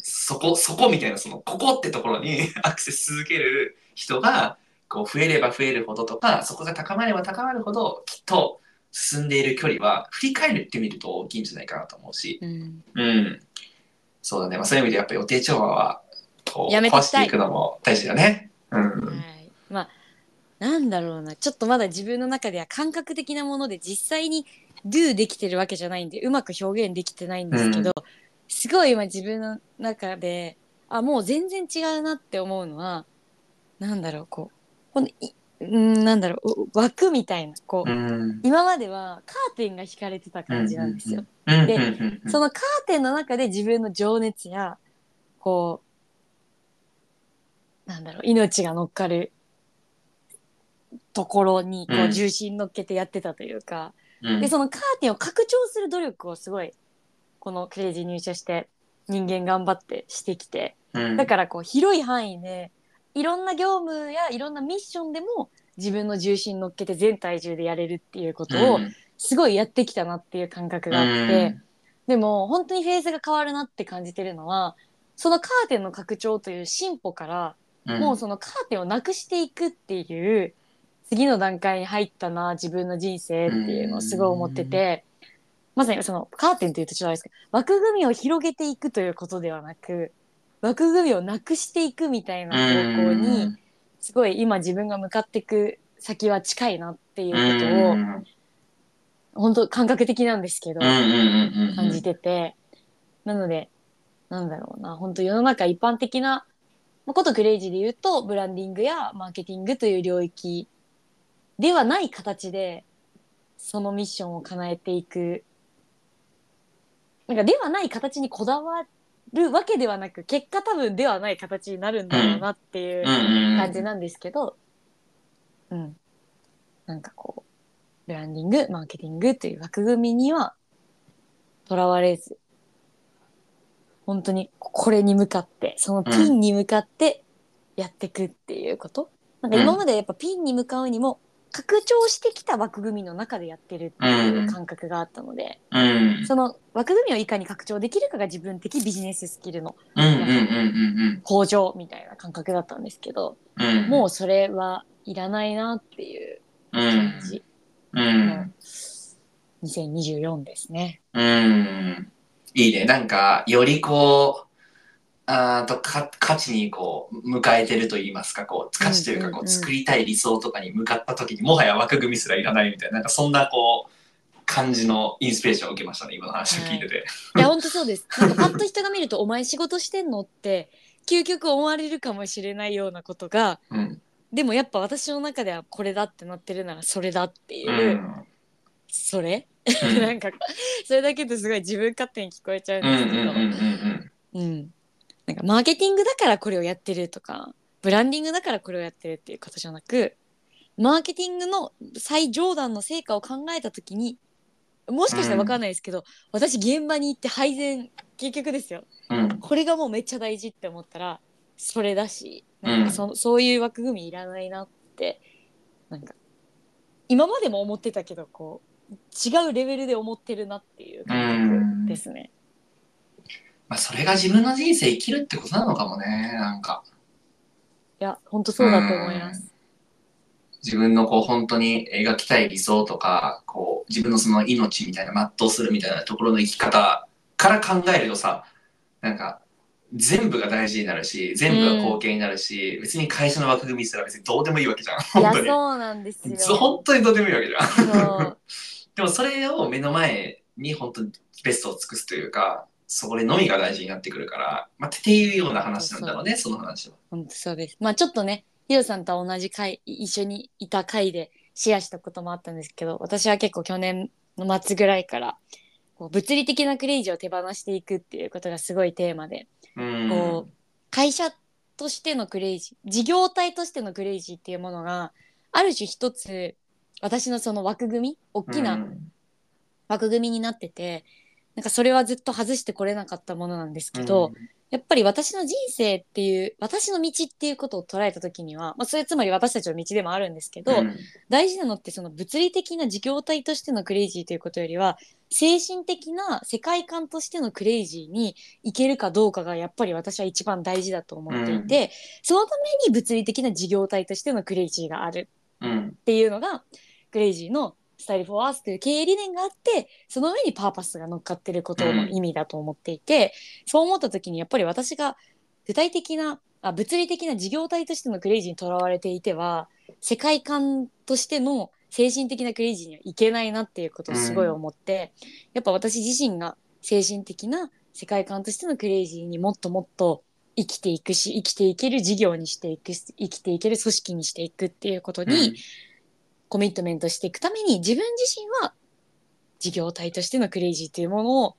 そこみたいな、そのここってところにアクセス続ける人がこう増えれば増えるほどとか、そこが高まれば高まるほど、きっと進んでいる距離は振り返るってみると大きいんじゃないかなと思うし、うんうん、そうだね、まあ、そういう意味でやっぱり予定調和はこう壊していくのも大事だね、うん、はい、まあ、なんだろうな、ちょっとまだ自分の中では感覚的なもので実際に do できてるわけじゃないんでうまく表現できてないんですけど、うん、すごい今自分の中でもう全然違うなって思うのは、なんだろう、こうなんだろう、枠みたいな、こう、うん、今まではカーテンが引かれてた感じなんですよ、うんうんうん、でそのカーテンの中で自分の情熱やこう、なんだろう、命が乗っかるところにこう重心乗っけてやってたというか、うん、でそのカーテンを拡張する努力をすごいこのクレイジー入社して人間頑張ってしてきて、うん、だからこう広い範囲でいろんな業務やいろんなミッションでも自分の重心乗っけて全体重でやれるっていうことをすごいやってきたなっていう感覚があって、うん、でも本当にフェーズが変わるなって感じてるのは、そのカーテンの拡張という進歩から、うん、もうそのカーテンをなくしていくっていう次の段階に入ったな自分の人生っていうのをすごい思ってて、うん、まさにそのカーテンというとちょっとあれですけど、枠組みを広げていくということではなく、枠組みをなくしていくみたいな方向にすごい今自分が向かっていく先は近いなっていうことを本当感覚的なんですけど感じてて、なのでなんだろうな、本当世の中一般的なことクレイジーで言うとブランディングやマーケティングという領域ではない形でそのミッションを叶えていく、なんかではない形にこだわってるわけではなく、結果多分ではない形になるんだろうなっていう感じなんですけど、うんうんうん、なんかこうブランディングマーケティングという枠組みにはとらわれず、本当にこれに向かってそのピンに向かってやってくっていうこと、うん、なんか今までやっぱピンに向かうにも拡張してきた枠組みの中でやってるっていう感覚があったので、うん、その枠組みをいかに拡張できるかが自分的ビジネススキルの向上みたいな感覚だったんですけど、うん、もうそれはいらないなっていう感じ、うんうん、2024ですね、うん、いいね、なんかよりこう価値にこう向かえてると言いますか、こう価値というかこう作りたい理想とかに向かった時にもはや枠組みすらいらないみたいな、なんかそんなこう感じのインスピレーションを受けましたね、今の話を聞いてて、はい、いや本当そうです、なんかパッと人が見るとお前仕事してんのって究極思われるかもしれないようなことが、うん、でもやっぱ私の中ではこれだってなってるならそれだっていう、うん、それなんかそれだけですごい自分勝手に聞こえちゃうんですけど、うんなんかマーケティングだからこれをやってるとかブランディングだからこれをやってるっていうことじゃなく、マーケティングの最上段の成果を考えたときに、もしかしたら分かんないですけど、うん、私現場に行って配膳結局ですよ、うん、これがもうめっちゃ大事って思ったらそれだし、なんかそういう枠組みいらないなって、なんか今までも思ってたけどこう違うレベルで思ってるなっていう感覚ですね、うん、まあ、それが自分の人生生きるってことなのかもね、なんかいや本当そうだと思います、自分のこう本当に描きたい理想とか、こう自分のその命みたいな、全うするみたいなところの生き方から考えるとさ、なんか全部が大事になるし、全部が貢献になるし、別に会社の枠組みすら別にどうでもいいわけじゃん。本当に。いや、そうなんですよ。本当にどうでもいいわけじゃん。でもそれを目の前に本当にベストを尽くすというか、それのみが大事になってくるから、まあ、っていうような話なんだろうね、その話は。本当そうです。まあちょっとね、ヒロさんと同じ回、一緒にいた回でシェアしたこともあったんですけど、私は結構去年の末ぐらいからこう物理的なクレイジーを手放していくっていうことがすごいテーマで、こう会社としてのクレイジー、事業体としてのクレイジーっていうものがある種一つ私のその枠組み、大きな枠組みになってて、なんかそれはずっと外してこれなかったものなんですけど、やっぱり私の人生っていう、私の道っていうことを捉えた時には、まあ、それつまり私たちの道でもあるんですけど、大事なのってその物理的な事業体としてのクレイジーということよりは、精神的な世界観としてのクレイジーに行けるかどうかがやっぱり私は一番大事だと思っていて、そのために物理的な事業体としてのクレイジーがあるっていうのが、クレイジーのスタイルフォーアースという経営理念があって、その上にパーパスが乗っかってることの意味だと思っていて、そう思った時にやっぱり私が具体的な物理的な事業体としてのクレイジーにとらわれていては、世界観としての精神的なクレイジーにはいけないなっていうことをすごい思って、やっぱ私自身が精神的な世界観としてのクレイジーにもっともっと生きていくし、生きていける事業にしていく、生きていける組織にしていくっていうことに、コミットメントしていくために、自分自身は事業体としてのクレイジーというものを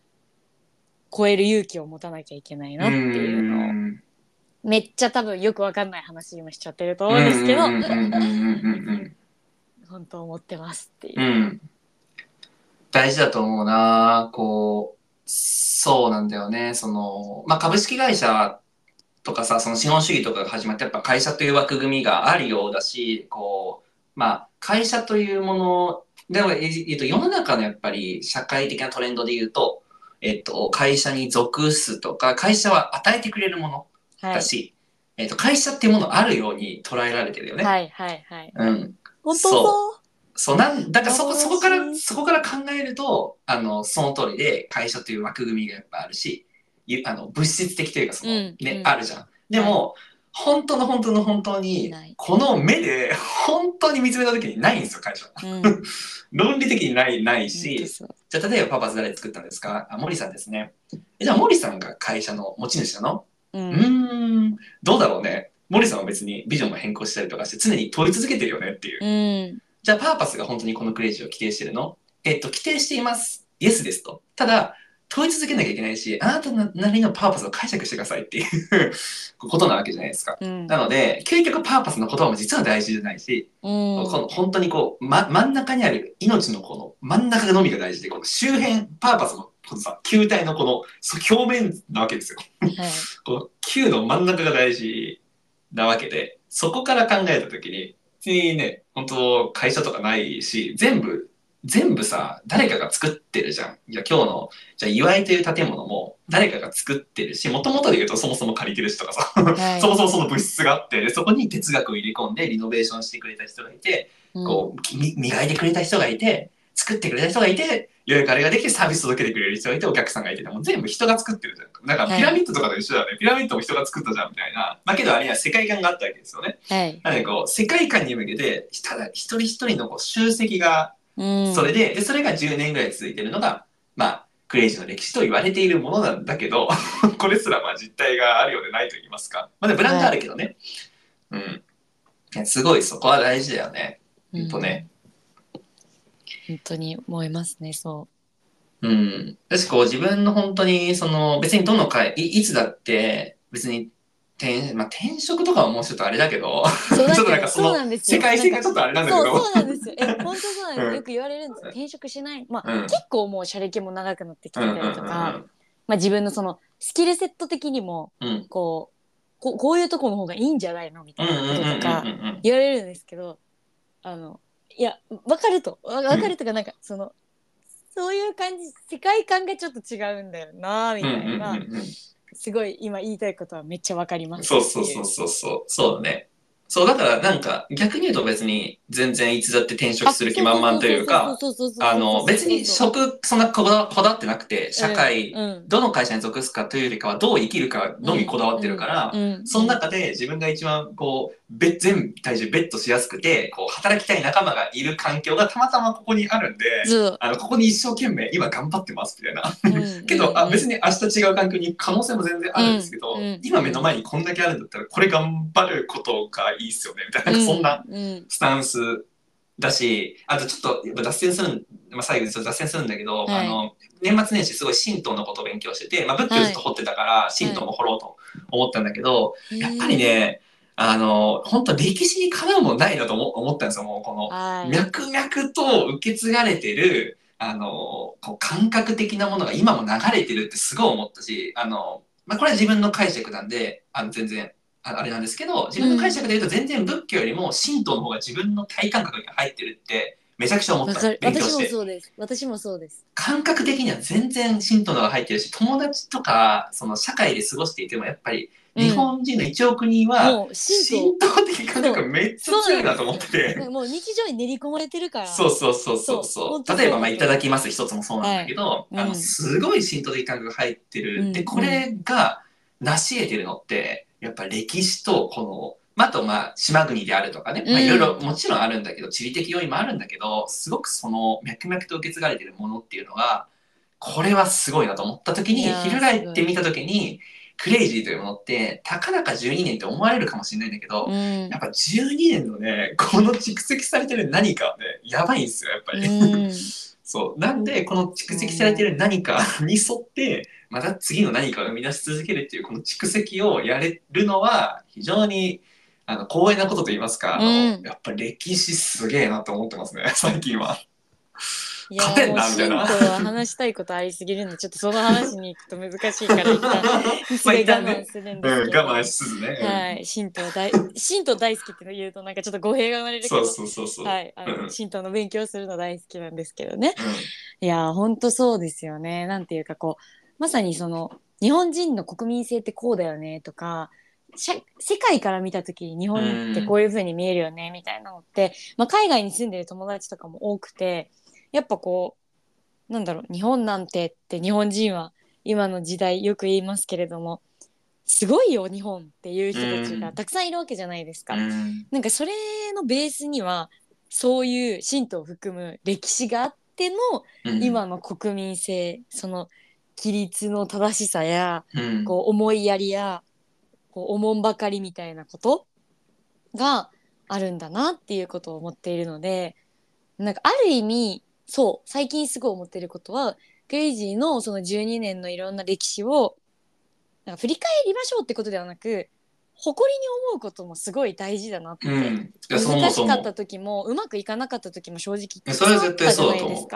超える勇気を持たなきゃいけないなっていうのを、めっちゃ多分よくわかんない話今しちゃってると思うんですけど、本当思ってますっていう、大事だと思うな。こうそうなんだよね。その、まあ、株式会社とかさ、その資本主義とかが始まって、やっぱ会社という枠組みがあるようだし、こうまあ、会社というものでも言うと、世の中のやっぱり社会的なトレンドで言うと、会社に属すとか、会社は与えてくれるものだし、会社っていうものあるように捉えられてるよね。本当そうなんだから、そこから考えると、その通りで、会社という枠組みがやっぱあるし、物質的というか、その、あるじゃん。でも、本当にこの目で本当に見つめた時にないんですよ、会社。論理的にないし、じゃあ例えばパパス誰作ったんですか？あ、森さんですね。じゃあ森さんが会社の持ち主なの？どうだろうね。森さんは別にビジョンも変更したりとかして常に問い続けてるよねっていう。じゃあパーパスが本当にこのクレイジーを規定してるの？規定しています。イエスですと。ただ、問い続けなきゃいけないし、あなたなりのパーパスを解釈してくださいっていうことなわけじゃないですか。なので究極パーパスの言葉も実は大事じゃないし、この本当にこう、真ん中にある命のこの真ん中のみが大事で、この周辺、パーパスのこのさ、球体のこの表面なわけですよ。この球の真ん中が大事なわけで、そこから考えた時に別にね、本当会社とかないし、全部さ、誰かが作ってるじゃん。いや、今日のじゃあ祝いという建物も誰かが作ってるし、もともとで言うとそもそも借りてるしとかさ、そもそもその物質があって、でそこに哲学を入れ込んでリノベーションしてくれた人がいて、こう磨いてくれた人がいて、作ってくれた人がいて、ようやくあれができてサービス届けてくれる人がいて、お客さんがいて、もう全部人が作ってるじゃん。だからピラミッドとかと一緒だよね。ピラミッドも人が作ったじゃんみたいな。だけどあれは世界観があったわけですよね。なのでこう世界観に向けて一人一人のこう集積が、それでそれが10年ぐらい続いてるのが、まあ、クレイジーの歴史と言われているものなんだけどこれすらまあ実態があるようでないと言いますか、まあ、でブランドあるけどね、すごいそこは大事だよね、本当に思いますね。私こう自分の本当にその別にどの会 いつだって別に転職とかはもうちょっとあれだけど、ちょっとなんかその世界線がちょっとあれなんだけど、そうなんですよ。本当そうなんですよ。よく言われるんですよ。転職しない。まあ、結構もう社歴も長くなってきてたりとか、まあ自分のそのスキルセット的にもこういうとこの方がいいんじゃないのみたいなこととか言われるんですけど、いや分かるとかなんかそのそういう感じ、世界観がちょっと違うんだよなみたいな。すごい今言いたいことはめっちゃわかります。そうそうそうそうそうだね。そう、だからなんか逆に言うと別に全然いつだって転職する気満々というか、別に職そんなこだわってなくて、社会、どの会社に属すかというよりかはどう生きるかのみこだわってるから、その中で自分が一番こう全体重ベットしやすくてこう働きたい仲間がいる環境がたまたまここにあるんで、ここに一生懸命今頑張ってますみたいなけど、別に明日違う環境に可能性も全然あるんですけど、今目の前にこんだけあるんだったらこれ頑張ることがいいっすよねみたい な、 そんなスタンスだし、あとちょっと脱線する、最後に脱線するんだけど、はい、年末年始すごい神道のことを勉強してて、仏教ずっと掘ってたから神道も掘ろうと思ったんだけど、はい、やっぱりね、本当歴史にかなうもんないなと思ったんですよ。もうこの、はい、脈々と受け継がれてるこう感覚的なものが今も流れてるってすごい思ったし、これは自分の解釈なんで全然あれなんですけど、自分の解釈で言うと全然仏教よりも神道の方が自分の体感覚に入ってるってめちゃくちゃ思った。勉強して。私もそうです。私もそうです。感覚的には全然神道の方が入ってるし、友達とかその社会で過ごしていてもやっぱり日本人の1億人は神道的感覚がめっちゃ強いなと思ってて、もう日常に練り込まれてるから。そうそう。例えばいただきます一つもそうなんだけど、すごい神道的感覚が入ってる。でこれが成し得てるのって。やっぱ歴史とこの、あと島国であるとかね、いろいろもちろんあるんだけど、地理的要因もあるんだけど、すごくその脈々と受け継がれてるものっていうのが、これはすごいなと思った時に、翻ってみた時に、クレイジーというものってたかだか12年って思われるかもしれないんだけど、やっぱ12年のね、この蓄積されてる何かはね、やばいんですよ、やっぱり。そうなんで、この蓄積されてる何かに沿ってまた次の何かを生み出し続けるっていう、この蓄積をやれるのは非常に光栄なことといいますか、やっぱ歴史すげえなと思ってますね、最近は。勝てんなみたいな。話したいことありすぎるんで、ちょっとその話に行くと難しいから一旦我慢するんですけど、我慢しつつね。はい、神道大好きって言うとなんかちょっと語弊が生まれるけど、そう。はい、神道の勉強するの大好きなんですけどね。いや本当そうですよね。なんていうかこうまさにその日本人の国民性ってこうだよねとか。世界から見た時に日本ってこういう風に見えるよねみたいなのって、海外に住んでる友達とかも多くて、やっぱこうなんだろう、日本なんてって日本人は今の時代よく言いますけれども、すごいよ日本っていう人たちがたくさんいるわけじゃないですか。なんかそれのベースにはそういう神道を含む歴史があっての今の国民性、その規律の正しさや、こう思いやりやおもんばかりみたいなことがあるんだなっていうことを思っているので、なんかある意味そう最近すごい思っていることは、クレイジーのその12年のいろんな歴史をなんか振り返りましょうってことではなく、誇りに思うこともすごい大事だなって、難しかった時もうまくいかなかった時も正直言ってそれは絶対そうだと思う。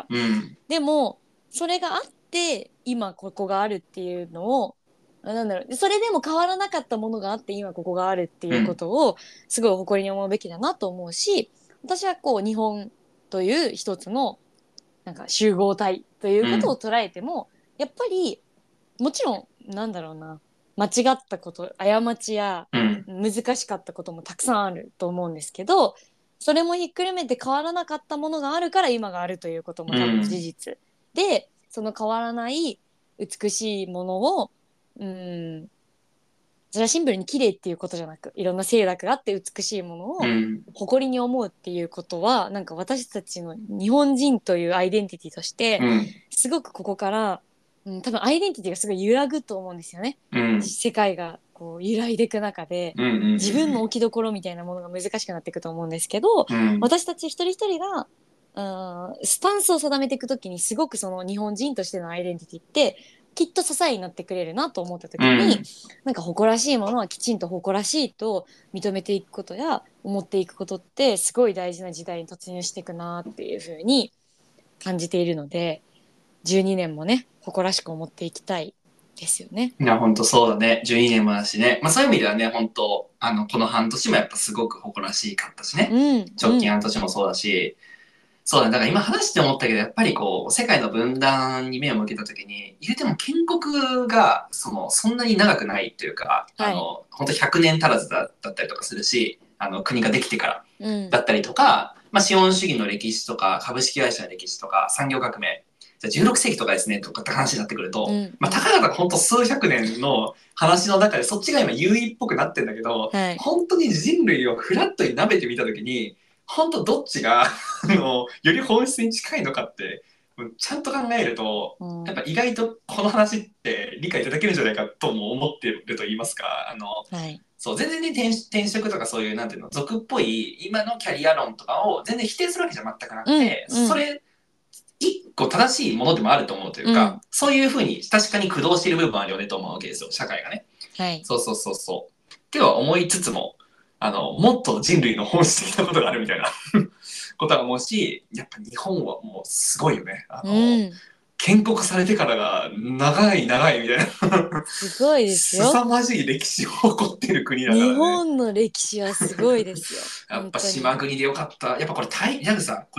でもそれがあって今ここがあるっていうのを、なんだろう、それでも変わらなかったものがあって今ここがあるっていうことをすごい誇りに思うべきだなと思うし、私はこう日本という一つのなんか集合体ということを捉えても、やっぱりもちろんなんだろうな、間違ったこと過ちや難しかったこともたくさんあると思うんですけど、それもひっくるめて変わらなかったものがあるから今があるということも多分事実、でその変わらない美しいものを、それはシンプルに綺麗っていうことじゃなく、いろんな制度があって美しいものを誇りに思うっていうことは、なんか私たちの日本人というアイデンティティとして、すごくここから、多分アイデンティティがすごい揺らぐと思うんですよね、世界がこう揺らいでいく中で、自分の置きどころみたいなものが難しくなっていくと思うんですけど、私たち一人一人がスタンスを定めていくときに、すごくその日本人としてのアイデンティティってきっと支えになってくれるなと思った時に、なんか誇らしいものはきちんと誇らしいと認めていくことや思っていくことってすごい大事な時代に突入していくなっていう風に感じているので、12年もね誇らしく思っていきたいですよね。いや本当そうだね、12年もだしね、そういう意味ではね、本当この半年もやっぱすごく誇らしかったしね、直近半年もそうだし、そうだから今話して思ったけど、やっぱりこう世界の分断に目を向けた時に、言うても建国がそんなに長くないというか、本当100年足らずだったりとかするし、国ができてからだったりとか、まあ、資本主義の歴史とか株式会社の歴史とか産業革命16世紀とかですねとかって話になってくると、まあ、たかがほんと数百年の話の中でそっちが今優位っぽくなってんだけど、本当に人類をフラットに舐めてみた時に本当どっちがより本質に近いのかってちゃんと考えると、やっぱ意外とこの話って理解いただけるんじゃないかとも思ってると言いますか、そう全然ね、転職とかそういうなんていうの俗っぽい今のキャリア論とかを全然否定するわけじゃ全くなくて、それ一個正しいものでもあると思うというか、そういうふうに確かに駆動している部分はあるよねと思うわけですよ、社会がね。そうそうそうそう。っては思いつつも、もっと人類の本質的なことがあるみたいなことは思うし、やっぱ日本はもうすごいよね。建国されてからが長いみたいな。すごいですよ。凄まじい歴史を誇っている国だからね。日本の歴史はすごいですよ。やっぱ島国でよかった。やっぱこれこ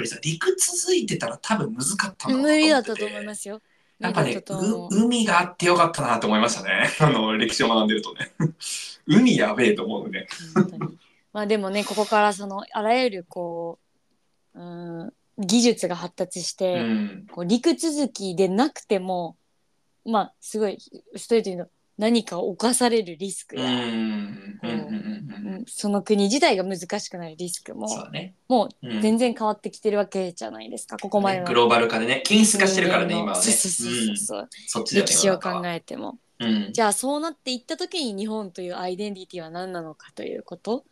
れさ陸続いてたら多分難かったなと思ってて。無理だったと思いますよ。やっぱね、海があってよかったなと思いましたね。歴史を学んでるとね。海やべえと思うね。本当に。まあでもね、ここからそのあらゆる技術が発達して、こう陸続きでなくても、まあすごいストレートに何かを犯されるリスクや、その国自体が難しくなるリスクも、もう全然変わってきてるわけじゃないですか、ここまでの、グローバル化でね、均質化してるからね、今はね。そっちだよね、歴史を考えても、じゃあそうなっていった時に日本というアイデンティティは何なのかということ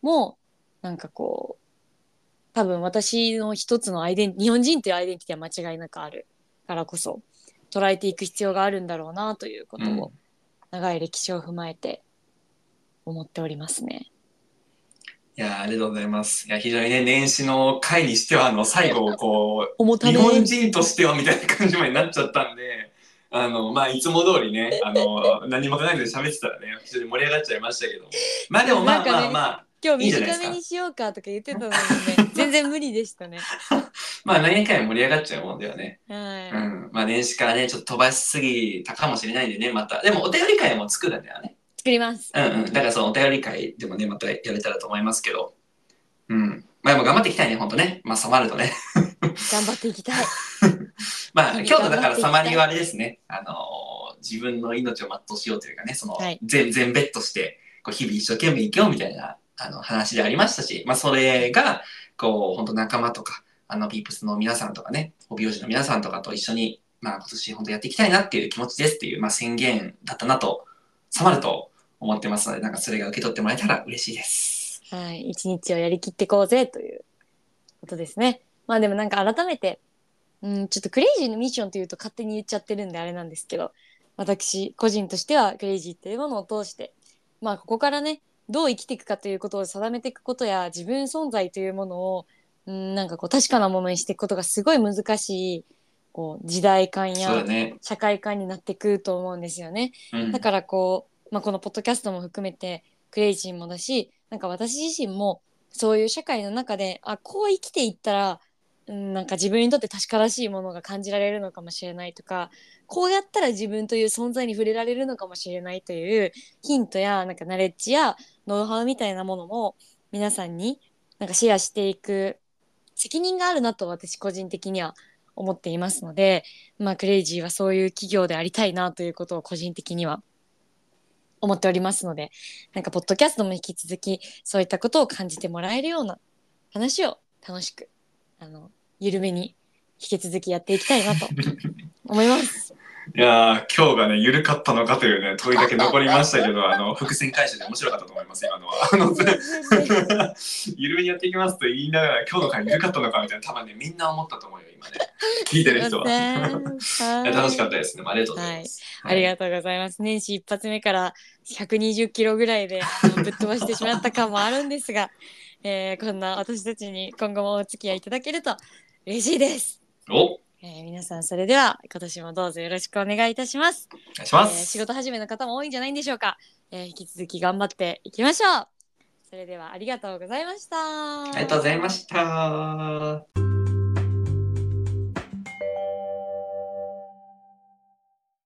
も、なんかこう多分私の一つの日本人というアイデンティティは間違いなくあるからこそ捉えていく必要があるんだろうなということを、長い歴史を踏まえて思っておりますね。いや、ありがとうございます。いや、非常にね、年始の回にしては最後日本人としてはみたいな感じまでなっちゃったんで、まあ、いつも通りね、何も考えずに喋ってたらね、非常に盛り上がっちゃいましたけど、まあでもまあ今日短めにしようかとか言ってたのにね、全然無理でしたね。まあ何回も盛り上がっちゃうもんだよね。まあ年始からね、ちょっと飛ばしすぎたかもしれないんでね、また。でもお便り会も作るんだよね。作ります。だからそのお便り会でもね、またやれたらと思いますけど。まあでも頑張っていきたいね、ほんとね。まあサマルとね。頑張っていきたい。まあ今日のだからサマリはあれですね。自分の命を全うしようというかね、その全ベッドして、日々一生懸命生きようみたいな。話でありましたし、まあ、それが本当仲間とかピープスの皆さんとかね、美容師の皆さんとかと一緒に、まあ、今年本当やっていきたいなっていう気持ちですっていう、まあ、宣言だったなとさまると思ってますので、なんかそれが受け取ってもらえたら嬉しいです。はい、一日をやりきっていこうぜということですね。まあでもなんか改めて、ちょっとクレイジーのミッションというと勝手に言っちゃってるんであれなんですけど、私個人としてはクレイジーっていうものを通して、まあここからね、どう生きていくかということを定めていくことや、自分存在というものをなんか確かなものにしていくことがすごい難しい時代感や社会感になっていくと思うんですよね。だからこのポッドキャストも含めてクレイジーもだし、なんか私自身もそういう社会の中でこう生きていったらなんか自分にとって確からしいものが感じられるのかもしれないとか、こうやったら自分という存在に触れられるのかもしれないというヒントやなんかナレッジやノウハウみたいなものも皆さんになんかシェアしていく責任があるなと私個人的には思っていますので、まあ、クレイジーはそういう企業でありたいなということを個人的には思っておりますので、なんかポッドキャストも引き続きそういったことを感じてもらえるような話を楽しく緩めに引き続きやっていきたいなと思います。いや今日がね、緩かったのかというね、問いだけ残りましたけど、伏線回収で面白かったと思います、今のは。緩めにやっていきますと言いながら、今日の回緩かったのかみたいな、多分ね、みんな思ったと思うよ、今ね。聞いてる人は。楽しかったですね。ありがとうございます。ありがとうございます。年始一発目から120キロぐらいでぶっ飛ばしてしまった感もあるんですが、こんな私たちに今後もお付き合いいただけると嬉しいです。皆さんそれでは今年もどうぞよろしくお願いいたします。お願いします。仕事始めの方も多いんじゃないんでしょうか。引き続き頑張っていきましょう。それではありがとうございました。ありがとうございました。